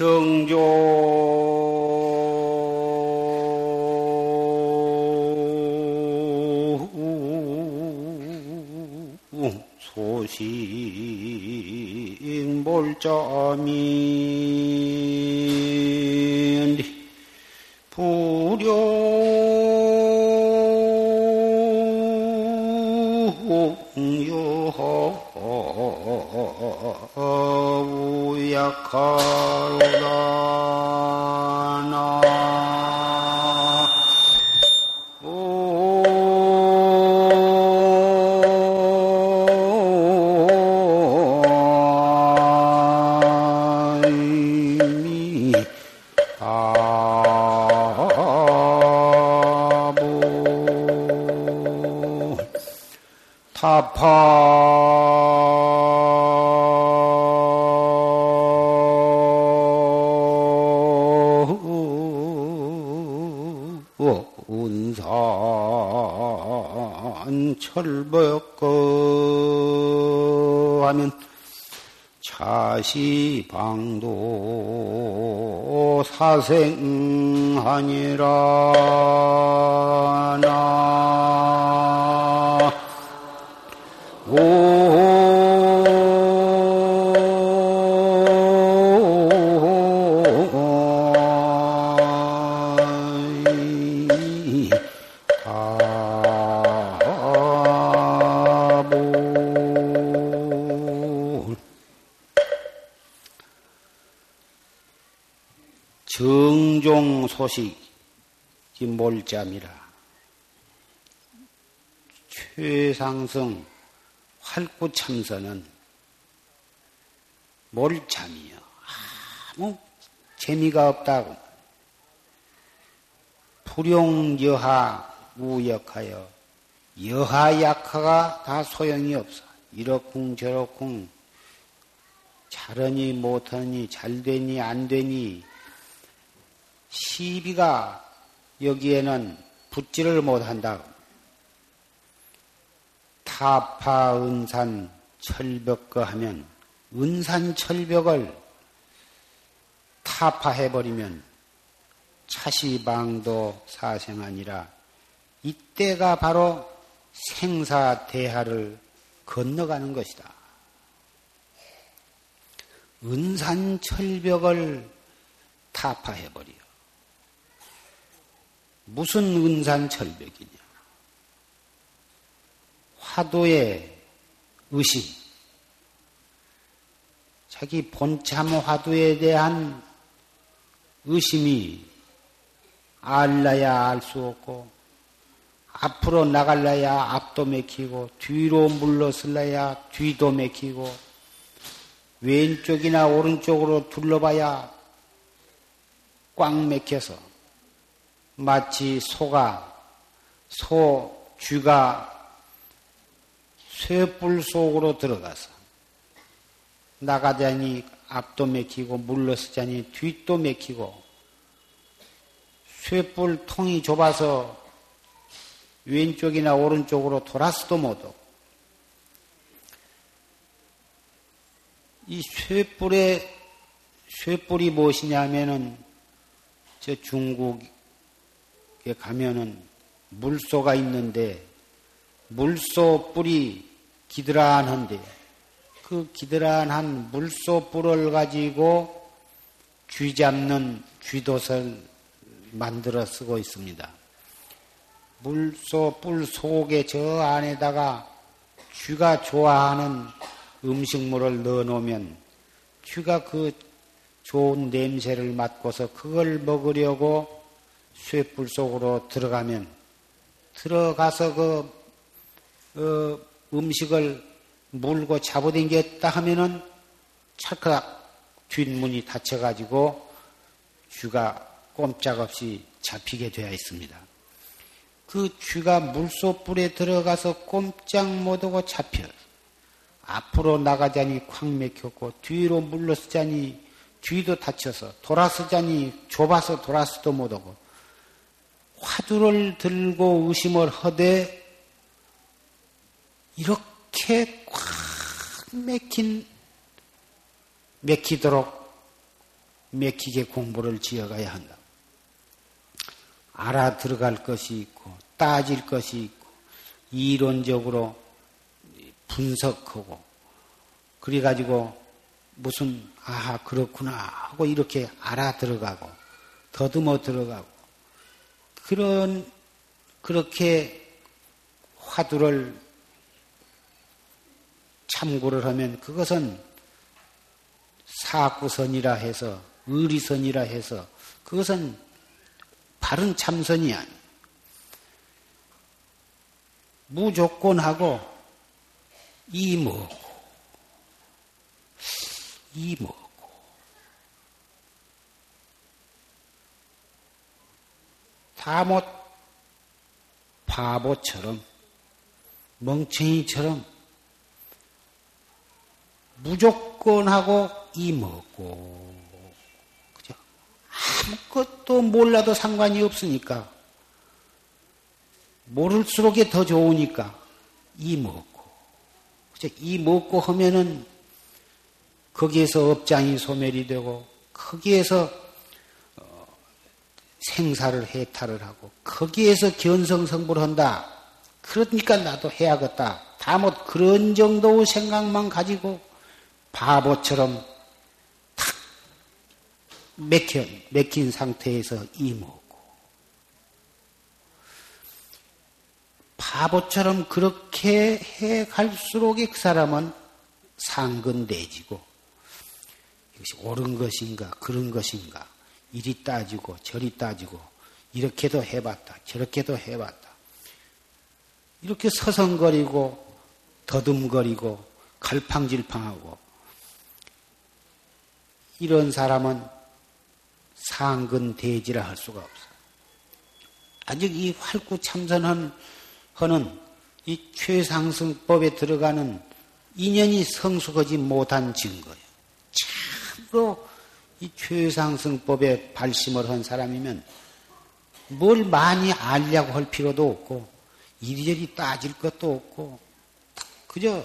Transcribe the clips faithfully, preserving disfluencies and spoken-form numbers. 정조 소식 몰자민 불용유허우약하로나 운산 철벽거 하면 차시방도 사생하니라 나 정종 소식이 몰자미라. 최상승 활구참선은 몰자미요. 아무 재미가 없다고. 불용여하 우역하여 여하 약하가 다 소용이 없어. 이러쿵 저러쿵 잘하니 못하니 잘되니 안되니 시비가 여기에는 붙지를 못한다. 타파 은산 철벽거 하면 은산 철벽을 타파해버리면 차시방도 사생하니라. 이때가 바로 생사대하를 건너가는 것이다. 은산 철벽을 타파해버려. 무슨 은산 철벽이냐? 화두의 의심, 자기 본참 화두에 대한 의심이 알라야 알 수 없고, 앞으로 나갈라야 앞도 맥히고, 뒤로 물러설라야 뒤도 맥히고, 왼쪽이나 오른쪽으로 둘러봐야 꽉 맥혀서 마치 소가, 소, 쥐가 쇠뿔 속으로 들어가서 나가자니 앞도 맥히고 물러서자니 뒷도 맥히고 쇠뿔 통이 좁아서 왼쪽이나 오른쪽으로 돌아서도 못하고 이 쇠뿔의 쇠뿔이 무엇이냐면은 저 중국 가면은 물소가 있는데 물소 뿔이 기드란한데 그 기드란한 물소 뿔을 가지고 쥐 잡는 쥐도를 만들어 쓰고 있습니다. 물소 뿔 속에 저 안에다가 쥐가 좋아하는 음식물을 넣어 놓으면 쥐가 그 좋은 냄새를 맡고서 그걸 먹으려고 쇠뿔 속으로 들어가면 들어가서 그 어, 음식을 물고 잡아당겼다 하면은 찰칵 뒷문이 닫혀가지고 쥐가 꼼짝없이 잡히게 되어 있습니다. 그 쥐가 물소뿔에 들어가서 꼼짝 못하고 잡혀 앞으로 나가자니 쾅 맥혔고 뒤로 물러서자니 뒤도 닫혀서 돌아서자니 좁아서 돌아서도 못하고 화두를 들고 의심을 하되 이렇게 꽉 맥힌, 맥히도록 맥히게 공부를 지어가야 한다. 알아 들어갈 것이 있고 따질 것이 있고 이론적으로 분석하고 그래가지고 무슨 아하 그렇구나 하고 이렇게 알아 들어가고 더듬어 들어가고 그런 그렇게 화두를 참고를 하면 그것은 사구선이라 해서 의리선이라 해서 그것은 바른 참선이 아니에요. 무조건하고 이먹고 이먹고 다못 바보처럼 멍청이처럼 무조건하고 이먹고 그죠? 아무것도 몰라도 상관이 없으니까 모를수록에 더 좋으니까 이먹고 그죠? 이먹고 하면은 거기에서 업장이 소멸이 되고 거기에서 생사를 해탈을 하고 거기에서 견성성불을 한다. 그러니까 나도 해야겠다. 다못 그런 정도의 생각만 가지고 바보처럼 탁 맥혀, 맥힌 상태에서 이먹고 바보처럼 그렇게 해 갈수록 그 사람은 상근돼지고 이것이 옳은 것인가 그런 것인가 이리 따지고 저리 따지고 이렇게도 해봤다 저렇게도 해봤다 이렇게 서성거리고 더듬거리고 갈팡질팡하고 이런 사람은 상근대지라 할 수가 없어요. 아직 이 활구참선하는 이 최상승법에 들어가는 인연이 성숙하지 못한 증거예요. 참으로 이 최상승법에 발심을 한 사람이면 뭘 많이 알려고 할 필요도 없고 이리저리 따질 것도 없고 그저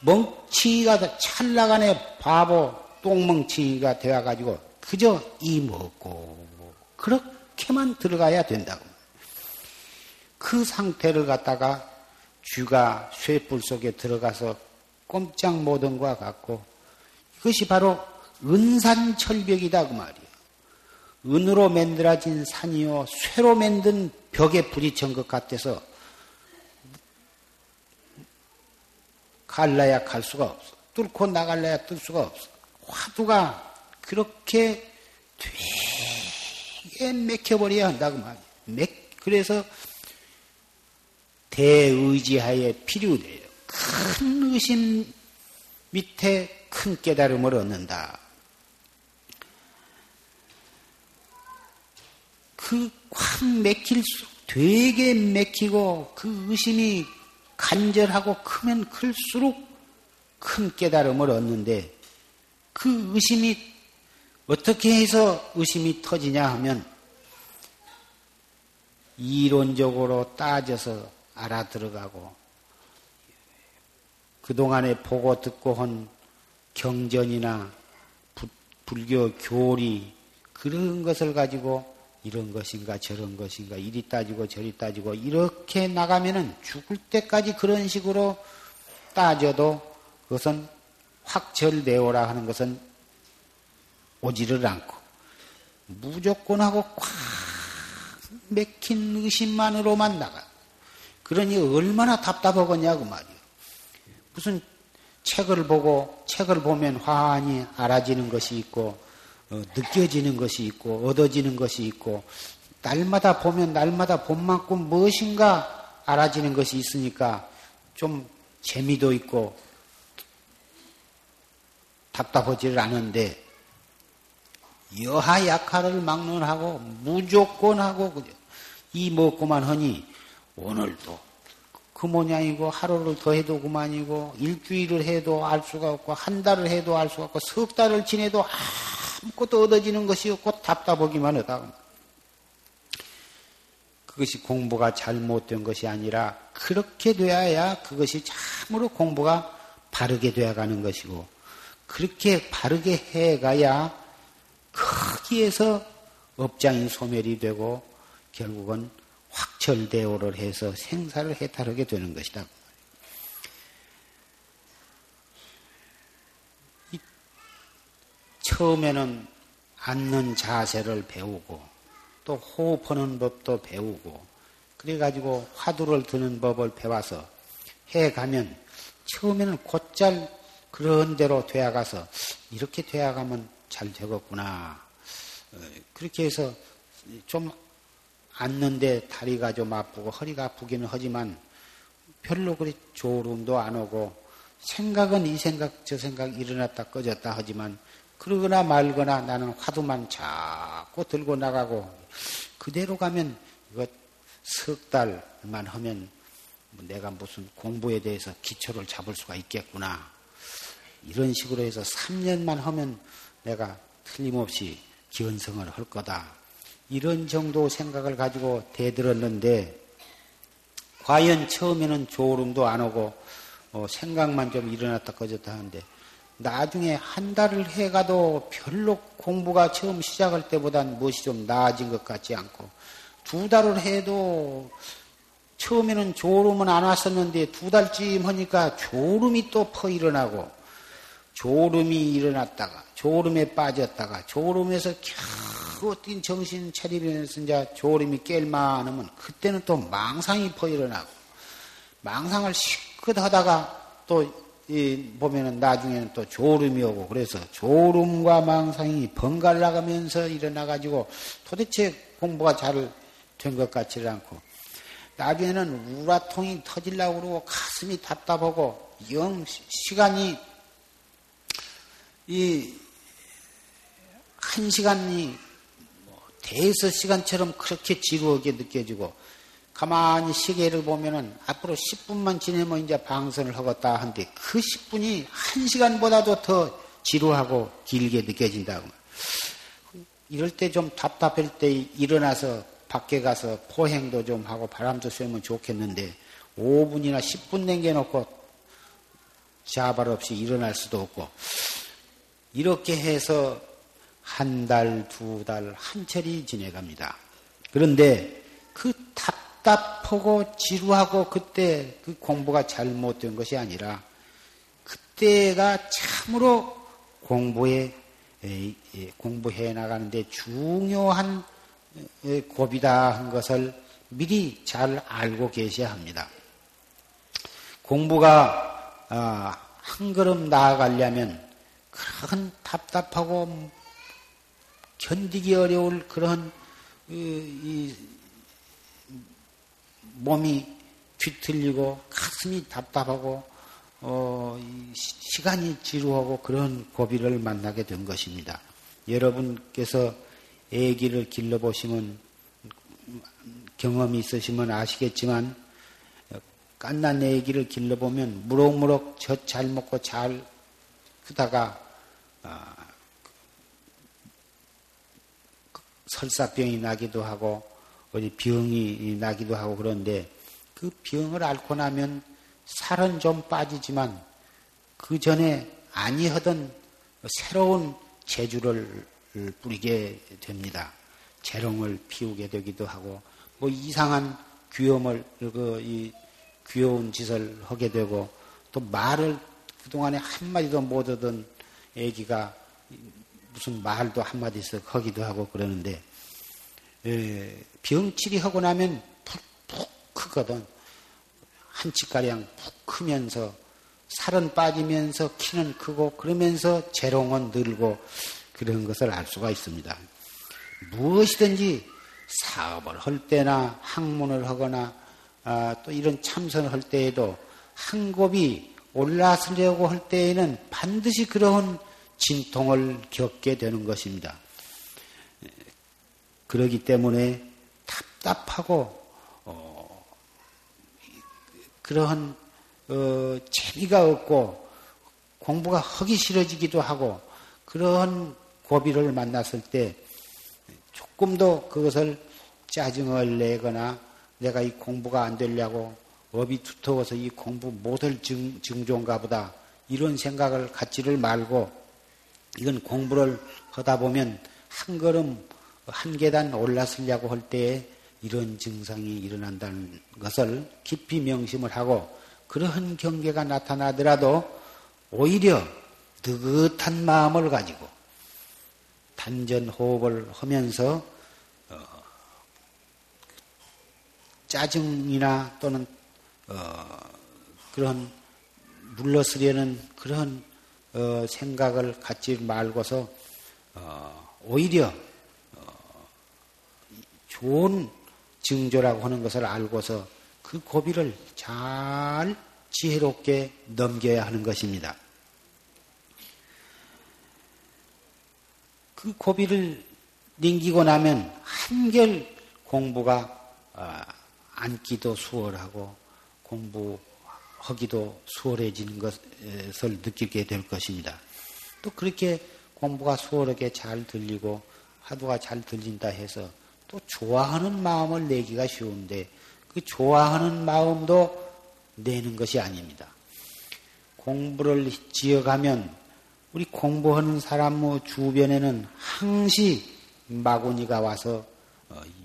멍치가 찰나간의 바보 똥멍치가 되어가지고 그저 이 먹고 그렇게만 들어가야 된다고. 그 상태를 갖다가 쥐가 쇠뿔 속에 들어가서 꼼짝 못한 것과 같고 이것이 바로 은산철벽이다 그 말이에요. 은으로 만들어진 산이요 쇠로 만든 벽에 부딪힌 것 같아서 갈라야 갈 수가 없어. 뚫고 나갈라야 뚫을 수가 없어. 화두가 그렇게 되게 맥혀버려야 한다 그 말이에요. 맥, 그래서 대의지하에 필요돼요. 큰 의심 밑에 큰 깨달음을 얻는다. 그 확 맥힐수록 되게 맥히고 그 의심이 간절하고 크면 클수록 큰 깨달음을 얻는데 그 의심이 어떻게 해서 의심이 터지냐 하면 이론적으로 따져서 알아들어가고 그동안에 보고 듣고 한 경전이나 부, 불교 교리 그런 것을 가지고 이런 것인가 저런 것인가 이리 따지고 저리 따지고 이렇게 나가면은 죽을 때까지 그런 식으로 따져도 그것은 확철대오라 하는 것은 오지를 않고 무조건하고 꽉 맥힌 의심만으로만 나가. 그러니 얼마나 답답하겠냐고 말이에요. 무슨 책을 보고 책을 보면 환히 알아지는 것이 있고 어, 느껴지는 것이 있고 얻어지는 것이 있고 날마다 보면 날마다 본 만큼 무엇인가 알아지는 것이 있으니까 좀 재미도 있고 답답하지를 않은데 여하 약하를 막론하고 무조건하고 그냥 이 먹고만 하니 오늘도 그 모양이고 하루를 더 해도 그만이고 일주일을 해도 알 수가 없고 한 달을 해도 알 수가 없고 석 달을 지내도 아무것도 얻어지는 것이 없고 답답하기만 하다. 그것이 공부가 잘못된 것이 아니라 그렇게 되어야 그것이 참으로 공부가 바르게 되어가는 것이고 그렇게 바르게 해가야 거기에서 업장이 소멸이 되고 결국은 확철대오를 해서 생사를 해탈하게 되는 것이다. 처음에는 앉는 자세를 배우고 또 호흡하는 법도 배우고 그래가지고 화두를 드는 법을 배워서 해가면 처음에는 곧잘 그런 대로 되어가서 이렇게 되어가면 잘 되겠구나. 그렇게 해서 좀 앉는데 다리가 좀 아프고 허리가 아프기는 하지만 별로 그리 졸음도 안 오고 생각은 이 생각 저 생각 일어났다 꺼졌다 하지만 그러거나 말거나 나는 화두만 자꾸 들고 나가고 그대로 가면 이거 석 달만 하면 내가 무슨 공부에 대해서 기초를 잡을 수가 있겠구나. 이런 식으로 해서 삼 년만 하면 내가 틀림없이 견성을 할 거다. 이런 정도 생각을 가지고 대들었는데 과연 처음에는 졸음도 안 오고 어, 생각만 좀 일어났다 꺼졌다 하는데 나중에 한 달을 해가도 별로 공부가 처음 시작할 때보단 무엇이 좀 나아진 것 같지 않고 두 달을 해도 처음에는 졸음은 안 왔었는데 두 달쯤 하니까 졸음이 또 퍼 일어나고 졸음이 일어났다가 졸음에 빠졌다가 졸음에서 겨우 뛴 정신 차리면서 이제 졸음이 깰만 하면 그때는 또 망상이 퍼 일어나고 망상을 실컷 하다가 또 이 보면은 나중에는 또 졸음이 오고 그래서 졸음과 망상이 번갈아 가면서 일어나 가지고 도대체 공부가 잘 된 것 같지를 않고 나중에는 우라통이 터질라고 그러고 가슴이 답답하고 영 시간이 이, 한 시간이, 뭐, 대여섯 시간처럼 그렇게 지루하게 느껴지고, 가만히 시계를 보면은 앞으로 십 분만 지내면 이제 방선을 하겠다 한데, 그 십 분이 한 시간보다도 더 지루하고 길게 느껴진다고. 이럴 때 좀 답답할 때 일어나서 밖에 가서 포행도 좀 하고 바람도 쐬면 좋겠는데, 오 분이나 십 분 남겨놓고 자발 없이 일어날 수도 없고, 이렇게 해서 한 달, 두 달, 한 철이 지내갑니다. 그런데 그 답답하고 지루하고 그때 그 공부가 잘못된 것이 아니라 그때가 참으로 공부에, 공부해 나가는데 중요한 고비다 한 것을 미리 잘 알고 계셔야 합니다. 공부가 한 걸음 나아가려면 그런 답답하고 견디기 어려울 그런 이, 이 몸이 뒤틀리고 가슴이 답답하고 어, 이 시간이 지루하고 그런 고비를 만나게 된 것입니다. 여러분께서 아기를 길러보시면 경험이 있으시면 아시겠지만 갓난 아기를 길러보면 무럭무럭 젖 잘 먹고 잘 크다가 아, 설사병이 나기도 하고 어디 병이 나기도 하고 그런데 그 병을 앓고 나면 살은 좀 빠지지만 그 전에 아니하던 새로운 재주를 뿌리게 됩니다. 재롱을 피우게 되기도 하고 뭐 이상한 귀염을 그 이 귀여운 짓을 하게 되고 또 말을 그동안에 한마디도 못하던 애기가 무슨 말도 한마디씩 하기도 하고 그러는데 병치리 하고 나면 푹푹 크거든. 한 치가량 푹 크면서 살은 빠지면서 키는 크고 그러면서 재롱은 늘고 그런 것을 알 수가 있습니다. 무엇이든지 사업을 할 때나 학문을 하거나 아, 또 이런 참선을 할 때에도 한 곱이 올라서려고 할 때에는 반드시 그러한 진통을 겪게 되는 것입니다. 그러기 때문에 답답하고 어, 그러한 어, 재미가 없고 공부가 하기 싫어지기도 하고 그러한 고비를 만났을 때 조금도 그것을 짜증을 내거나 내가 이 공부가 안 되려고 업이 두터워서 이 공부 못할 징조인가 보다 이런 생각을 갖지를 말고 이건 공부를 하다 보면 한 걸음 한 계단 올라서려고 할 때에 이런 증상이 일어난다는 것을 깊이 명심을 하고, 그러한 경계가 나타나더라도 오히려 느긋한 마음을 가지고 단전 호흡을 하면서 어, 짜증이나 또는 어, 그런 물러서려는 그런 어, 생각을 갖지 말고서 어, 오히려 어, 좋은 징조라고 하는 것을 알고서 그 고비를 잘 지혜롭게 넘겨야 하는 것입니다. 그 고비를 넘기고 나면 한결 공부가 앉기도 수월하고 공부하기도 수월해지는 것을 느끼게 될 것입니다. 또 그렇게 공부가 수월하게 잘 들리고 화두가 잘 들린다 해서 또 좋아하는 마음을 내기가 쉬운데, 그 좋아하는 마음도 내는 것이 아닙니다. 공부를 지어가면 우리 공부하는 사람의 주변에는 항시 마구니가 와서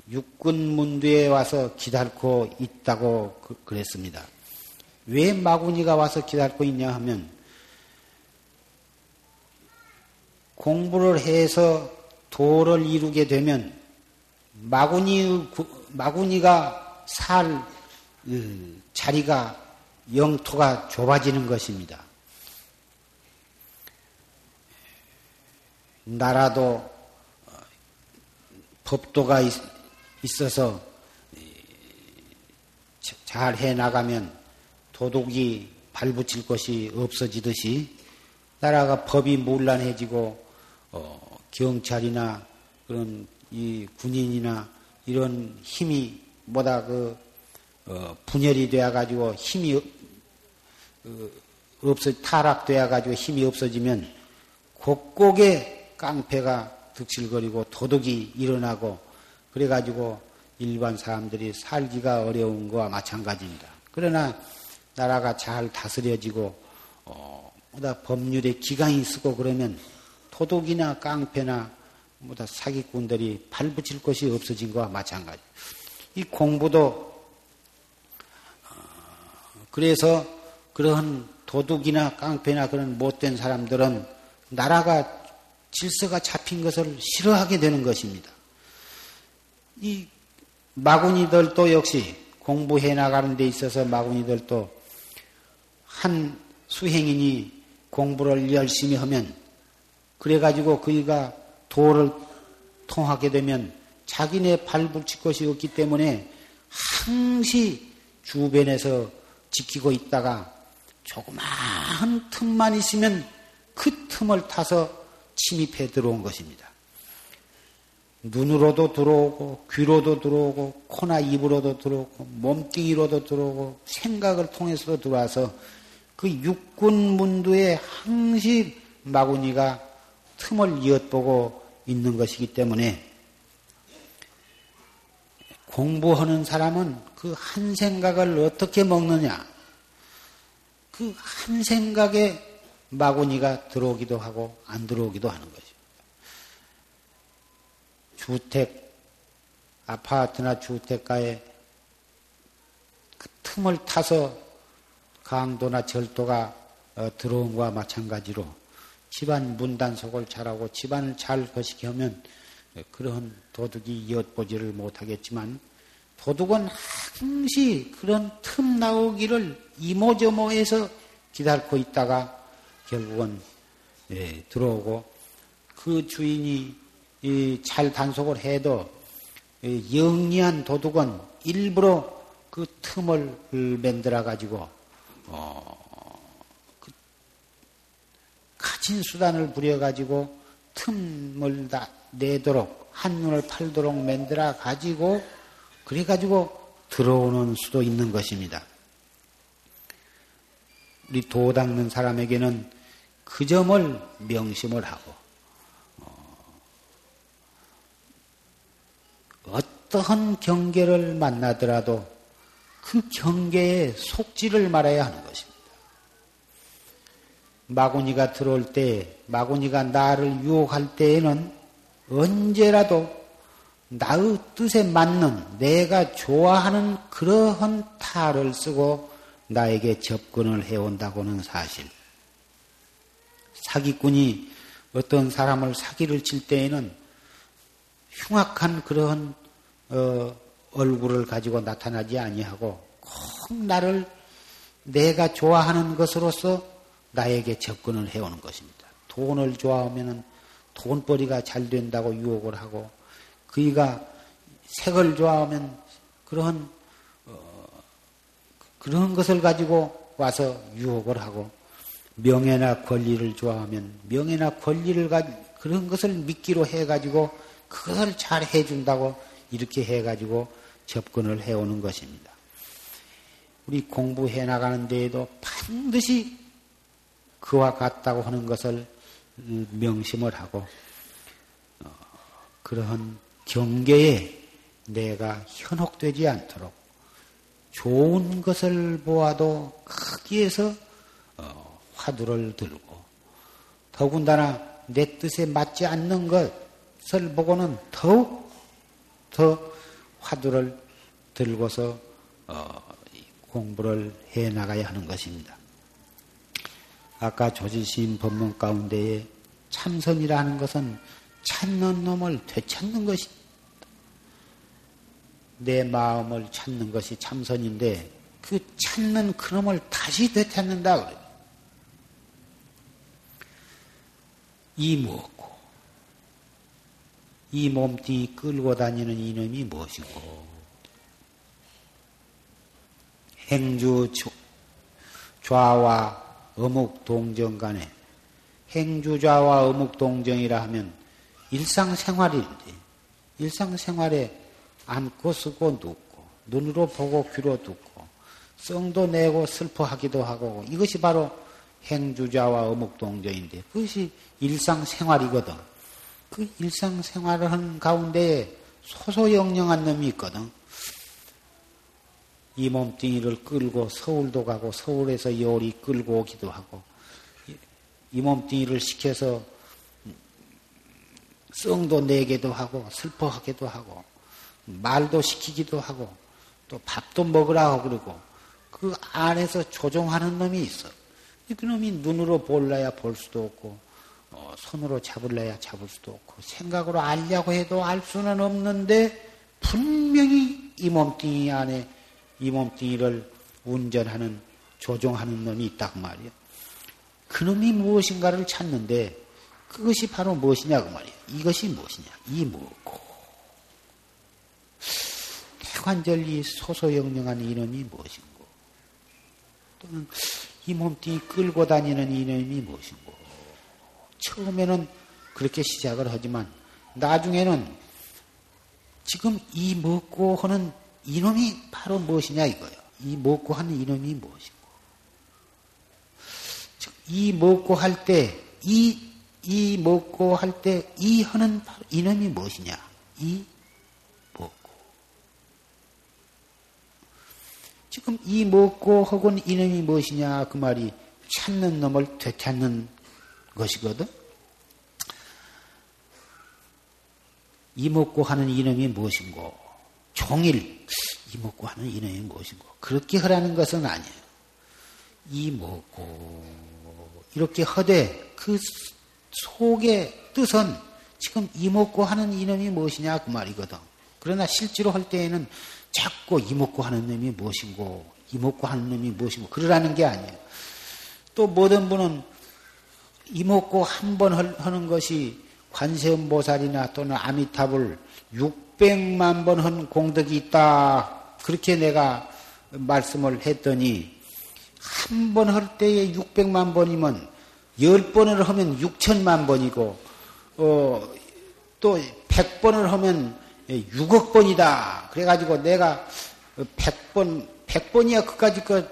육근문두에 와서 기다리고 있다고 그랬습니다. 왜 마구니가 와서 기다리고 있냐 하면, 공부를 해서 도를 이루게 되면 마구니, 마구니가 살 자리가, 영토가 좁아지는 것입니다. 나라도 법도가 있어서 잘 해나가면 도둑이 발붙일 것이 없어지듯이, 나라가 법이 문란해지고 어, 경찰이나 그런 이 군인이나 이런 힘이 뭐다 그 어, 분열이 되어가지고 힘이 어, 없어 타락되어가지고 힘이 없어지면 곳곳에 깡패가 득실거리고 도둑이 일어나고 그래가지고 일반 사람들이 살기가 어려운 거와 마찬가지입니다. 그러나 나라가 잘 다스려지고 어, 뭐다 법률에 기강이 쓰고 그러면 도둑이나 깡패나 뭐다 사기꾼들이 발붙일 것이 없어진 거와 마찬가지. 이 공부도 어, 그래서 그런 도둑이나 깡패나 그런 못된 사람들은 나라가 질서가 잡힌 것을 싫어하게 되는 것입니다. 이 마구니들도 역시 공부해 나가는 데 있어서 마구니들도 한 수행인이 공부를 열심히 하면 그래가지고 그이가 도를 통하게 되면 자기네 발붙일 것이 없기 때문에 항시 주변에서 지키고 있다가 조그마한 틈만 있으면 그 틈을 타서 침입해 들어온 것입니다. 눈으로도 들어오고 귀로도 들어오고 코나 입으로도 들어오고 몸뚱이로도 들어오고 생각을 통해서도 들어와서 그 육군문두에 항시 마구니가 틈을 이어보고 있는 것이기 때문에 공부하는 사람은 그 한 생각을 어떻게 먹느냐, 그 한 생각에 마구니가 들어오기도 하고 안 들어오기도 하는 것입니다. 주택, 아파트나 주택가에 그 틈을 타서 강도나 절도가 어, 들어온 것과 마찬가지로 집안 문단속을 잘하고 집안을 잘 거시게 하면 그런 도둑이 엿보지를 못하겠지만, 도둑은 항시 그런 틈 나오기를 이모저모해서 기다리고 있다가 결국은 예, 들어오고, 그 주인이 예, 잘 단속을 해도 예, 영리한 도둑은 일부러 그 틈을 만들어 가지고 어, 그 가진 수단을 부려 가지고 틈을 다 내도록, 한눈을 팔도록 만들어 가지고 그래 가지고 들어오는 수도 있는 것입니다. 우리 도 닦는 사람에게는 그 점을 명심을 하고, 어, 어떠한 경계를 만나더라도 그 경계에 속지를 말아야 하는 것입니다. 마구니가 들어올 때, 마구니가 나를 유혹할 때에는 언제라도 나의 뜻에 맞는 내가 좋아하는 그러한 탈을 쓰고 나에게 접근을 해온다고는 사실. 사기꾼이 어떤 사람을 사기를 칠 때에는 흉악한 그러한 어, 얼굴을 가지고 나타나지 아니하고 꼭 나를 내가 좋아하는 것으로서 나에게 접근을 해오는 것입니다. 돈을 좋아하면 돈벌이가 잘 된다고 유혹을 하고, 그이가 색을 좋아하면 그런 어, 그런 것을 가지고 와서 유혹을 하고, 명예나 권리를 좋아하면 명예나 권리를 가 그런 것을 미끼로 해가지고 그것을 잘 해준다고 이렇게 해가지고 접근을 해오는 것입니다. 우리 공부해 나가는 데에도 반드시 그와 같다고 하는 것을 명심을 하고, 어, 그러한 경계에 내가 현혹되지 않도록 좋은 것을 보아도 거기에서 어, 화두를 들고, 더군다나 내 뜻에 맞지 않는 것을 보고는 더욱 더 화두를 들고서 어, 공부를 해나가야 하는 것입니다. 아까 조지시인 법문 가운데에 참선이라는 것은 찾는 놈을 되찾는 것이, 내 마음을 찾는 것이 참선인데, 그 찾는 그놈을 다시 되찾는다 그래요. 이 무엇고, 이 몸뚱이 끌고 다니는 이놈이 무엇이고, 행주 좌와 어묵동정 간에, 행주좌와 어묵동정이라 하면 일상생활인데, 일상생활에 안고 쓰고 눕고 눈으로 보고 귀로 듣고 성도 내고 슬퍼하기도 하고, 이것이 바로 행주좌와 어묵동정인데, 그것이 일상생활이거든. 그 일상생활을 하는 가운데에 소소영령한 놈이 있거든. 이 몸뚱이를 끌고 서울도 가고, 서울에서 열이 끌고 오기도 하고, 이 몸뚱이를 시켜서 성도 내기도 하고, 슬퍼하기도 하고, 말도 시키기도 하고, 또 밥도 먹으라고 그러고, 그 안에서 조종하는 놈이 있어. 그 놈이 눈으로 볼라야 볼 수도 없고, 어, 손으로 잡을라야 잡을 수도 없고, 생각으로 알려고 해도 알 수는 없는데, 분명히 이 몸뚱이 안에 이 몸뚱이를 운전하는, 조종하는 놈이 있다고 말이에요. 그놈이 무엇인가를 찾는데, 그것이 바로 무엇이냐고 말이에요. 이것이 무엇이냐, 이 무엇고, 태관절이 소소영령한 이놈이 무엇인고, 또는 이 몸뚱이 끌고 다니는 이놈이 무엇인고. 처음에는 그렇게 시작을 하지만 나중에는 지금 이 무엇고 하는 이놈이 바로 무엇이냐 이거예요. 이 먹고 하는 이놈이 무엇이고, 즉 이 먹고 할 때 이 이 먹고 할 때 이 하는 바로 이놈이 무엇이냐, 이 먹고. 지금 이 먹고 혹은 이놈이 무엇이냐, 그 말이 찾는 놈을 되찾는 것이거든. 이 먹고 하는 이놈이 무엇인고, 종일 이 먹고 하는 이놈이 무엇인고, 그렇게 하라는 것은 아니에요. 이 먹고 이렇게 하되, 그 속의 뜻은 지금 이 먹고 하는 이놈이 무엇이냐 그 말이거든. 그러나 실제로 할 때에는 자꾸 이 먹고 하는 놈이 무엇인고, 이 먹고 하는 놈이 무엇인고 그러라는 게 아니에요. 또 모든 분은 이 먹고 한 번 하는 것이 관세음보살이나 또는 아미타불 육백만 번 한 공덕이 있다, 그렇게 내가 말씀을 했더니, 한 번 할 때에 육백만 번이면 열 번을 하면 육천만 번이고, 어, 또 백 번을 하면 육억 번이다. 그래가지고 내가 백 번, 백 번이야 그까지 그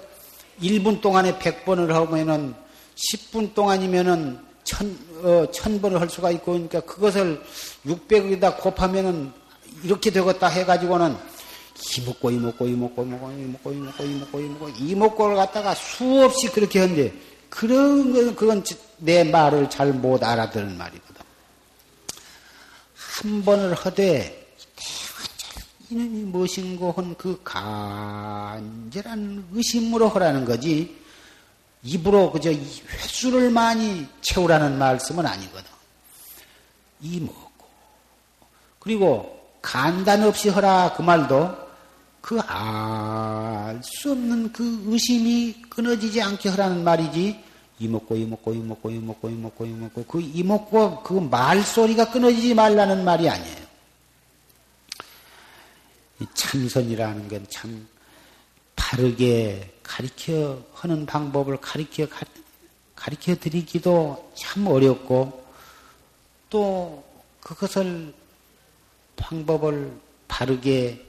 일 분 동안에 백 번을 하면은 십 분 동안이면은 천, 어, 천 번을 할 수가 있고, 그러니까 그것을 육백에다 곱하면은 이렇게 되겠다 해가지고는 이먹고, 이먹고, 이먹고, 이먹고, 이먹고, 이먹고, 이먹고, 이먹고, 이먹고를 갖다가 수없이 그렇게 하는데, 그런 건, 그건 내 말을 잘 못 알아들은 말이거든. 삼 번을 하되 이놈이 무엇인고 한 그 간절한 의심으로 하라는 거지 입으로 그저 횟수를 많이 채우라는 말씀은 아니거든. 이 먹고 그리고 간단 없이 하라 그 말도 그 알 수 없는 그 의심이 끊어지지 않게 하라는 말이지 이 먹고 이 먹고 이 먹고 이 먹고 이 먹고 이 먹고 그 이 먹고 그 말소리가 끊어지지 말라는 말이 아니에요. 이 참선이라는 건 참 바르게 가르쳐 하는 방법을 가르쳐 가르쳐 드리기도 참 어렵고 또 그것을 방법을 바르게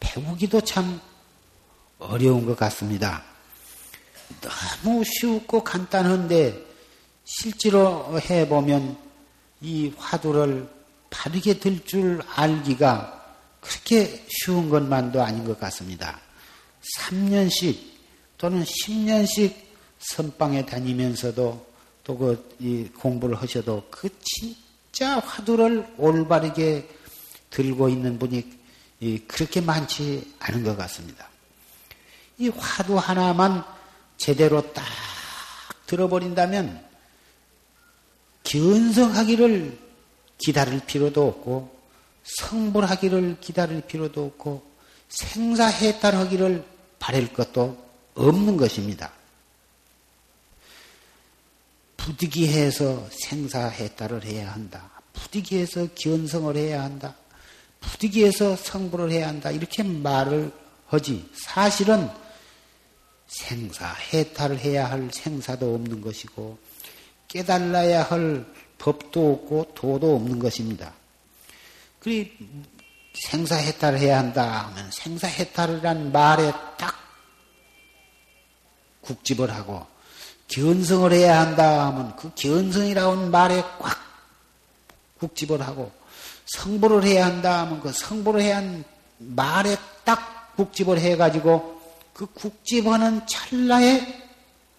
배우기도 참 어려운 것 같습니다. 너무 쉽고 간단한데 실제로 해보면 이 화두를 바르게 들 줄 알기가 그렇게 쉬운 것만도 아닌 것 같습니다. 삼 년씩 또는 십 년씩 선방에 다니면서도 또 그 이 공부를 하셔도 그 진짜 화두를 올바르게 들고 있는 분이 이 그렇게 많지 않은 것 같습니다. 이 화두 하나만 제대로 딱 들어버린다면 견성하기를 기다릴 필요도 없고 성불하기를 기다릴 필요도 없고 생사해탈하기를 바랄 것도 없는 것입니다. 부득이해서 생사해탈을 해야 한다. 부득이해서 견성을 해야 한다. 부득이해서 성불을 해야 한다. 이렇게 말을 하지 사실은 생사해탈을 해야 할 생사도 없는 것이고 깨달아야 할 법도 없고 도도 없는 것입니다. 그리 생사해탈을 해야 한다 하면 생사해탈이란 말에 딱 국집을 하고 견성을 해야 한다 하면 그 견성이라는 말에 꽉 국집을 하고 성불을 해야 한다 하면 그 성불을 해야 한 말에 딱 국집을 해가지고 그 국집하는 찰나에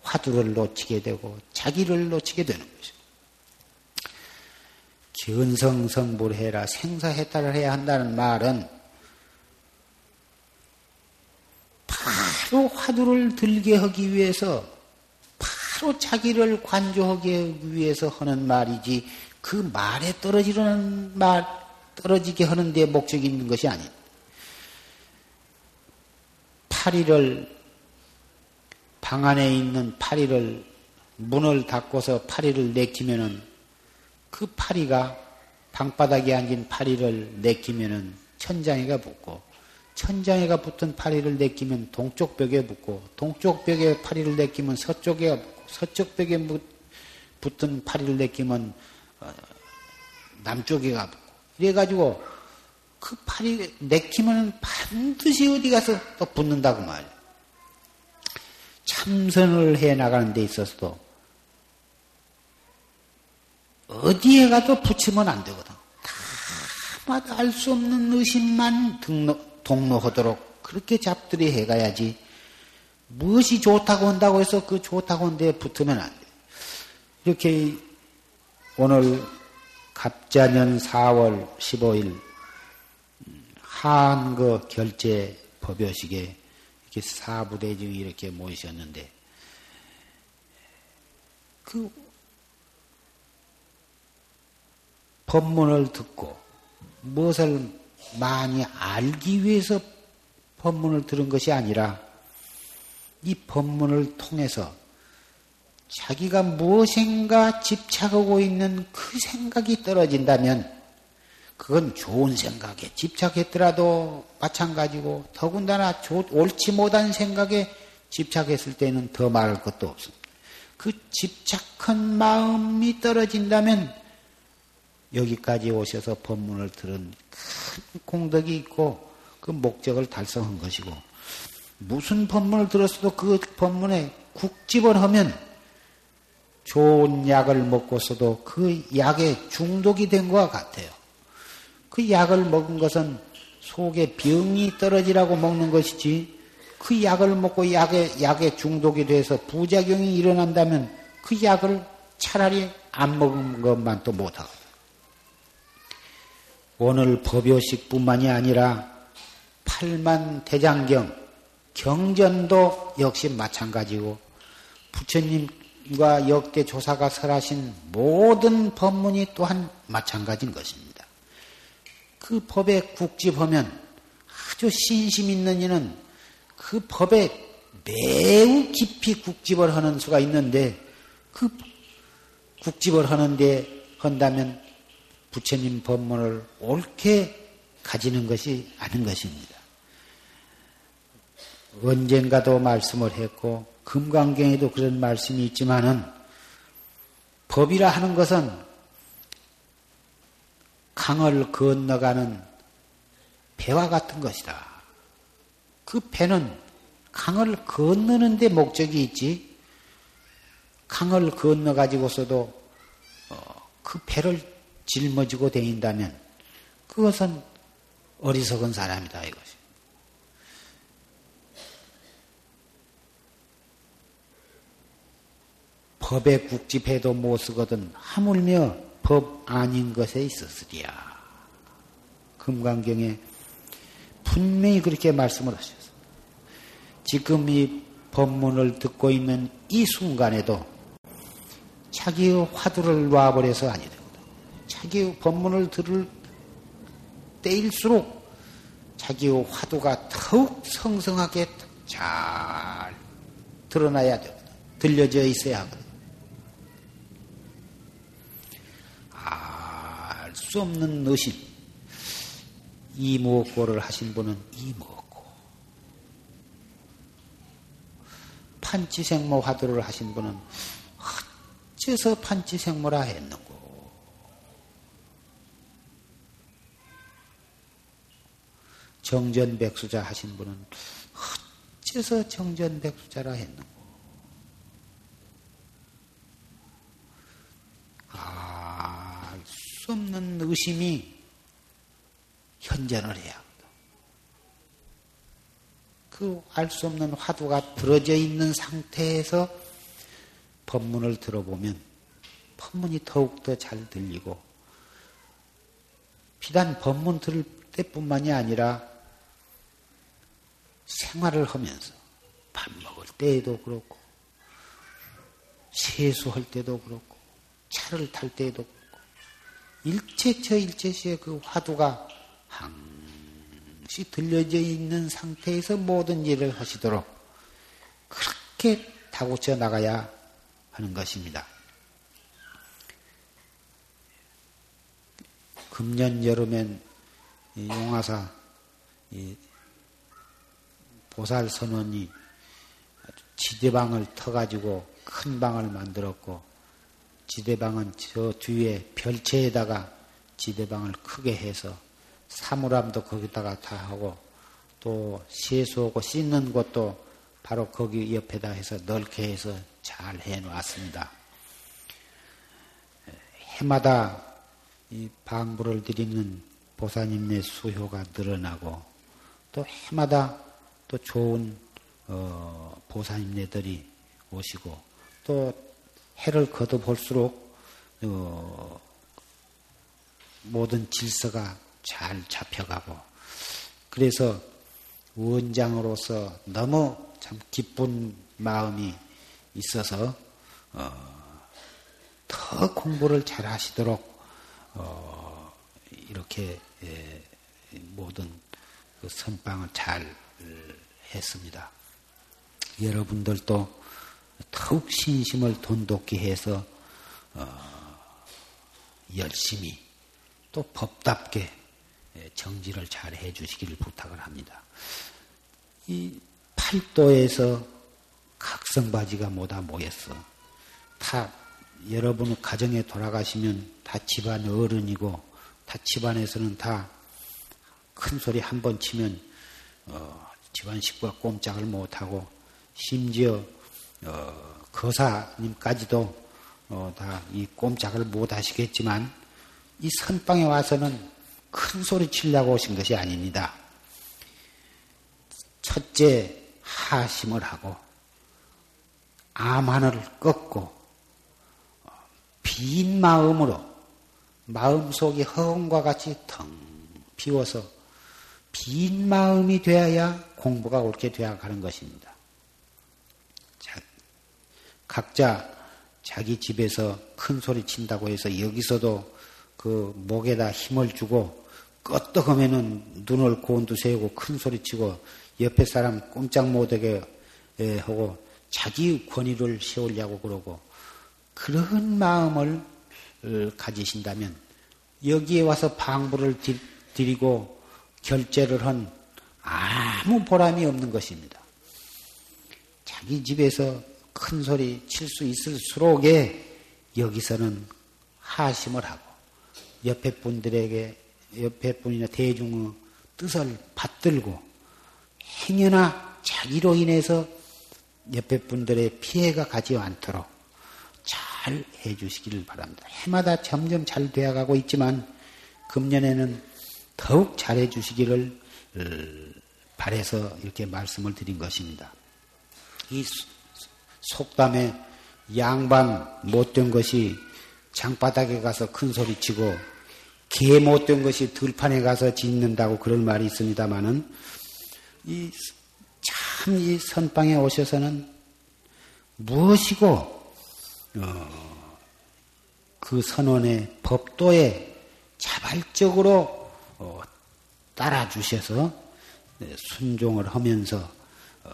화두를 놓치게 되고 자기를 놓치게 되는 거죠. 견성성불해라 생사해탈을 해야 한다는 말은 바로 화두를 들게 하기 위해서 바로 자기를 관조하기 위해서 하는 말이지 그 말에 떨어지는 말 떨어지게 하는 데 목적이 있는 것이 아니다. 파리를 방 안에 있는 파리를 문을 닫고서 파리를 내키면은 그 파리가 방바닥에 앉은 파리를 내키면은 천장에가 붙고 천장에가 붙은 파리를 내키면 동쪽 벽에 붙고 동쪽 벽에 파리를 내키면 서쪽에 붙고 서쪽 벽에 붙은 파리를 내키면 남쪽에가 붙고 이래가지고 그 파리 내키면은 반드시 어디 가서 또 붙는다고 말이에요. 참선을 해 나가는 데 있어서도 어디에 가도 붙이면 안 되거든. 다마다 알 수 없는 의심만 등로, 동로하도록 그렇게 잡들이 해가야지 무엇이 좋다고 한다고 해서 그 좋다고 한 데에 붙으면 안 돼. 이렇게 오늘 갑자년 사월 십오일 한거 결제 법요식에 이렇게 사부대중이 이렇게 모이셨는데 그 법문을 듣고 무엇을 많이 알기 위해서 법문을 들은 것이 아니라 이 법문을 통해서 자기가 무엇인가 집착하고 있는 그 생각이 떨어진다면 그건 좋은 생각에 집착했더라도 마찬가지고 더군다나 옳지 못한 생각에 집착했을 때는 더 말할 것도 없습니다. 그 집착한 마음이 떨어진다면 여기까지 오셔서 법문을 들은 큰 공덕이 있고 그 목적을 달성한 것이고 무슨 법문을 들었어도 그 법문에 국집을 하면 좋은 약을 먹고서도 그 약에 중독이 된 것과 같아요. 그 약을 먹은 것은 속에 병이 떨어지라고 먹는 것이지 그 약을 먹고 약에, 약에 중독이 돼서 부작용이 일어난다면 그 약을 차라리 안 먹은 것만 또 못하고 오늘 법요식뿐만이 아니라 팔만 대장경, 경전도 역시 마찬가지고 부처님과 역대 조사가 설하신 모든 법문이 또한 마찬가지인 것입니다. 그 법에 국집하면 아주 신심 있는 이는 그 법에 매우 깊이 국집을 하는 수가 있는데 그 국집을 하는데 한다면 부처님 법문을 옳게 가지는 것이 아닌 것입니다. 언젠가도 말씀을 했고 금강경에도 그런 말씀이 있지만은 법이라 하는 것은 강을 건너가는 배와 같은 것이다. 그 배는 강을 건너는 데 목적이 있지 강을 건너가지고서도 그 배를 짊어지고 다닌다면 그것은 어리석은 사람이다 이것이. 법에 국집해도 못 쓰거든 하물며 법 아닌 것에 있었으리야. 금강경에 분명히 그렇게 말씀을 하셨어요. 지금 이 법문을 듣고 있는 이 순간에도 자기의 화두를 놔버려서 아니 되거든. 자기의 법문을 들을 때일수록 자기의 화두가 더욱 성성하게 잘 드러나야 되거든. 들려져 있어야 하거든. 알 수 없는 의심. 이목고를 하신 분은 이목고. 판치생모 화두를 하신 분은 어째서 판치생모라 했는고. 정전백수자 하신 분은 어째서 정전백수자라 했는고. 알 수 없는 의심이 현전을 해야 합니다. 그 알 수 없는 화두가 들어져 있는 상태에서 법문을 들어보면 법문이 더욱더 잘 들리고 비단 법문 들을 때뿐만이 아니라 생활을 하면서 밥 먹을 때에도 그렇고 세수할 때도 그렇고 차를 탈 때에도 그렇고 일체처 일체시에 그 화두가 항시 들려져 있는 상태에서 모든 일을 하시도록 그렇게 다고쳐 나가야 하는 것입니다. 금년 여름엔 용화사 보살 선원이 지대방을 터가지고 큰 방을 만들었고 지대방은 저 뒤에 별채에다가 지대방을 크게 해서 사물함도 거기다가 다 하고 또 세수하고 씻는 것도 바로 거기 옆에다 해서 넓게 해서 잘 해놓았습니다. 해마다 이 방부를 드리는 보살님의 수효가 늘어나고 또 해마다 또 좋은 어 보살님네들이 오시고 또 해를 거듭할수록 어 모든 질서가 잘 잡혀가고 그래서 원장으로서 너무 참 기쁜 마음이 있어서 어, 더 공부를 잘 하시도록 어, 이렇게 예, 모든 그 선방을 잘 했습니다. 여러분들도 더욱 신심을 돈독히 해서 어, 열심히 또 법답게 정지를 잘 해주시기를 부탁을 합니다. 이 팔도에서 각성바지가 뭐다 모였어. 다 여러분 가정에 돌아가시면 다 집안 어른이고 다 집안에서는 다 큰 소리 한 번 치면 어, 집안 식구가 꼼짝을 못하고 심지어 어, 거사님까지도 어, 다 이 꼼짝을 못하시겠지만 이 선방에 와서는 큰 소리 치려고 오신 것이 아닙니다. 첫째 하심을 하고 암환을 꺾고 빈 마음으로 마음속이 허공과 같이 텅 비워서 빈 마음이 되어야 공부가 옳게 되어가는 것입니다. 자, 각자 자기 집에서 큰 소리 친다고 해서 여기서도 그 목에다 힘을 주고 끄떡하면은 눈을 곤두세우고 큰 소리 치고 옆에 사람 꼼짝 못하게 하고 자기 권위를 세우려고 그러고 그런 마음을 가지신다면 여기에 와서 방부를 드리고 결제를 한 아무 보람이 없는 것입니다. 자기 집에서 큰 소리 칠 수 있을수록에 여기서는 하심을 하고 옆에 분들에게 옆에 분이나 대중의 뜻을 받들고 행여나 자기로 인해서 옆에 분들의 피해가 가지 않도록 잘 해주시기를 바랍니다. 해마다 점점 잘 되어가고 있지만 금년에는 더욱 잘 해주시기를 바라서 이렇게 말씀을 드린 것입니다. 이 속담에 양반 못된 것이 장바닥에 가서 큰 소리 치고 개 못된 것이 들판에 가서 짖는다고 그런 말이 있습니다마는 이 참 이 선방에 오셔서는 무엇이고 어, 그 선원의 법도에 자발적으로 어, 따라주셔서 순종을 하면서 어,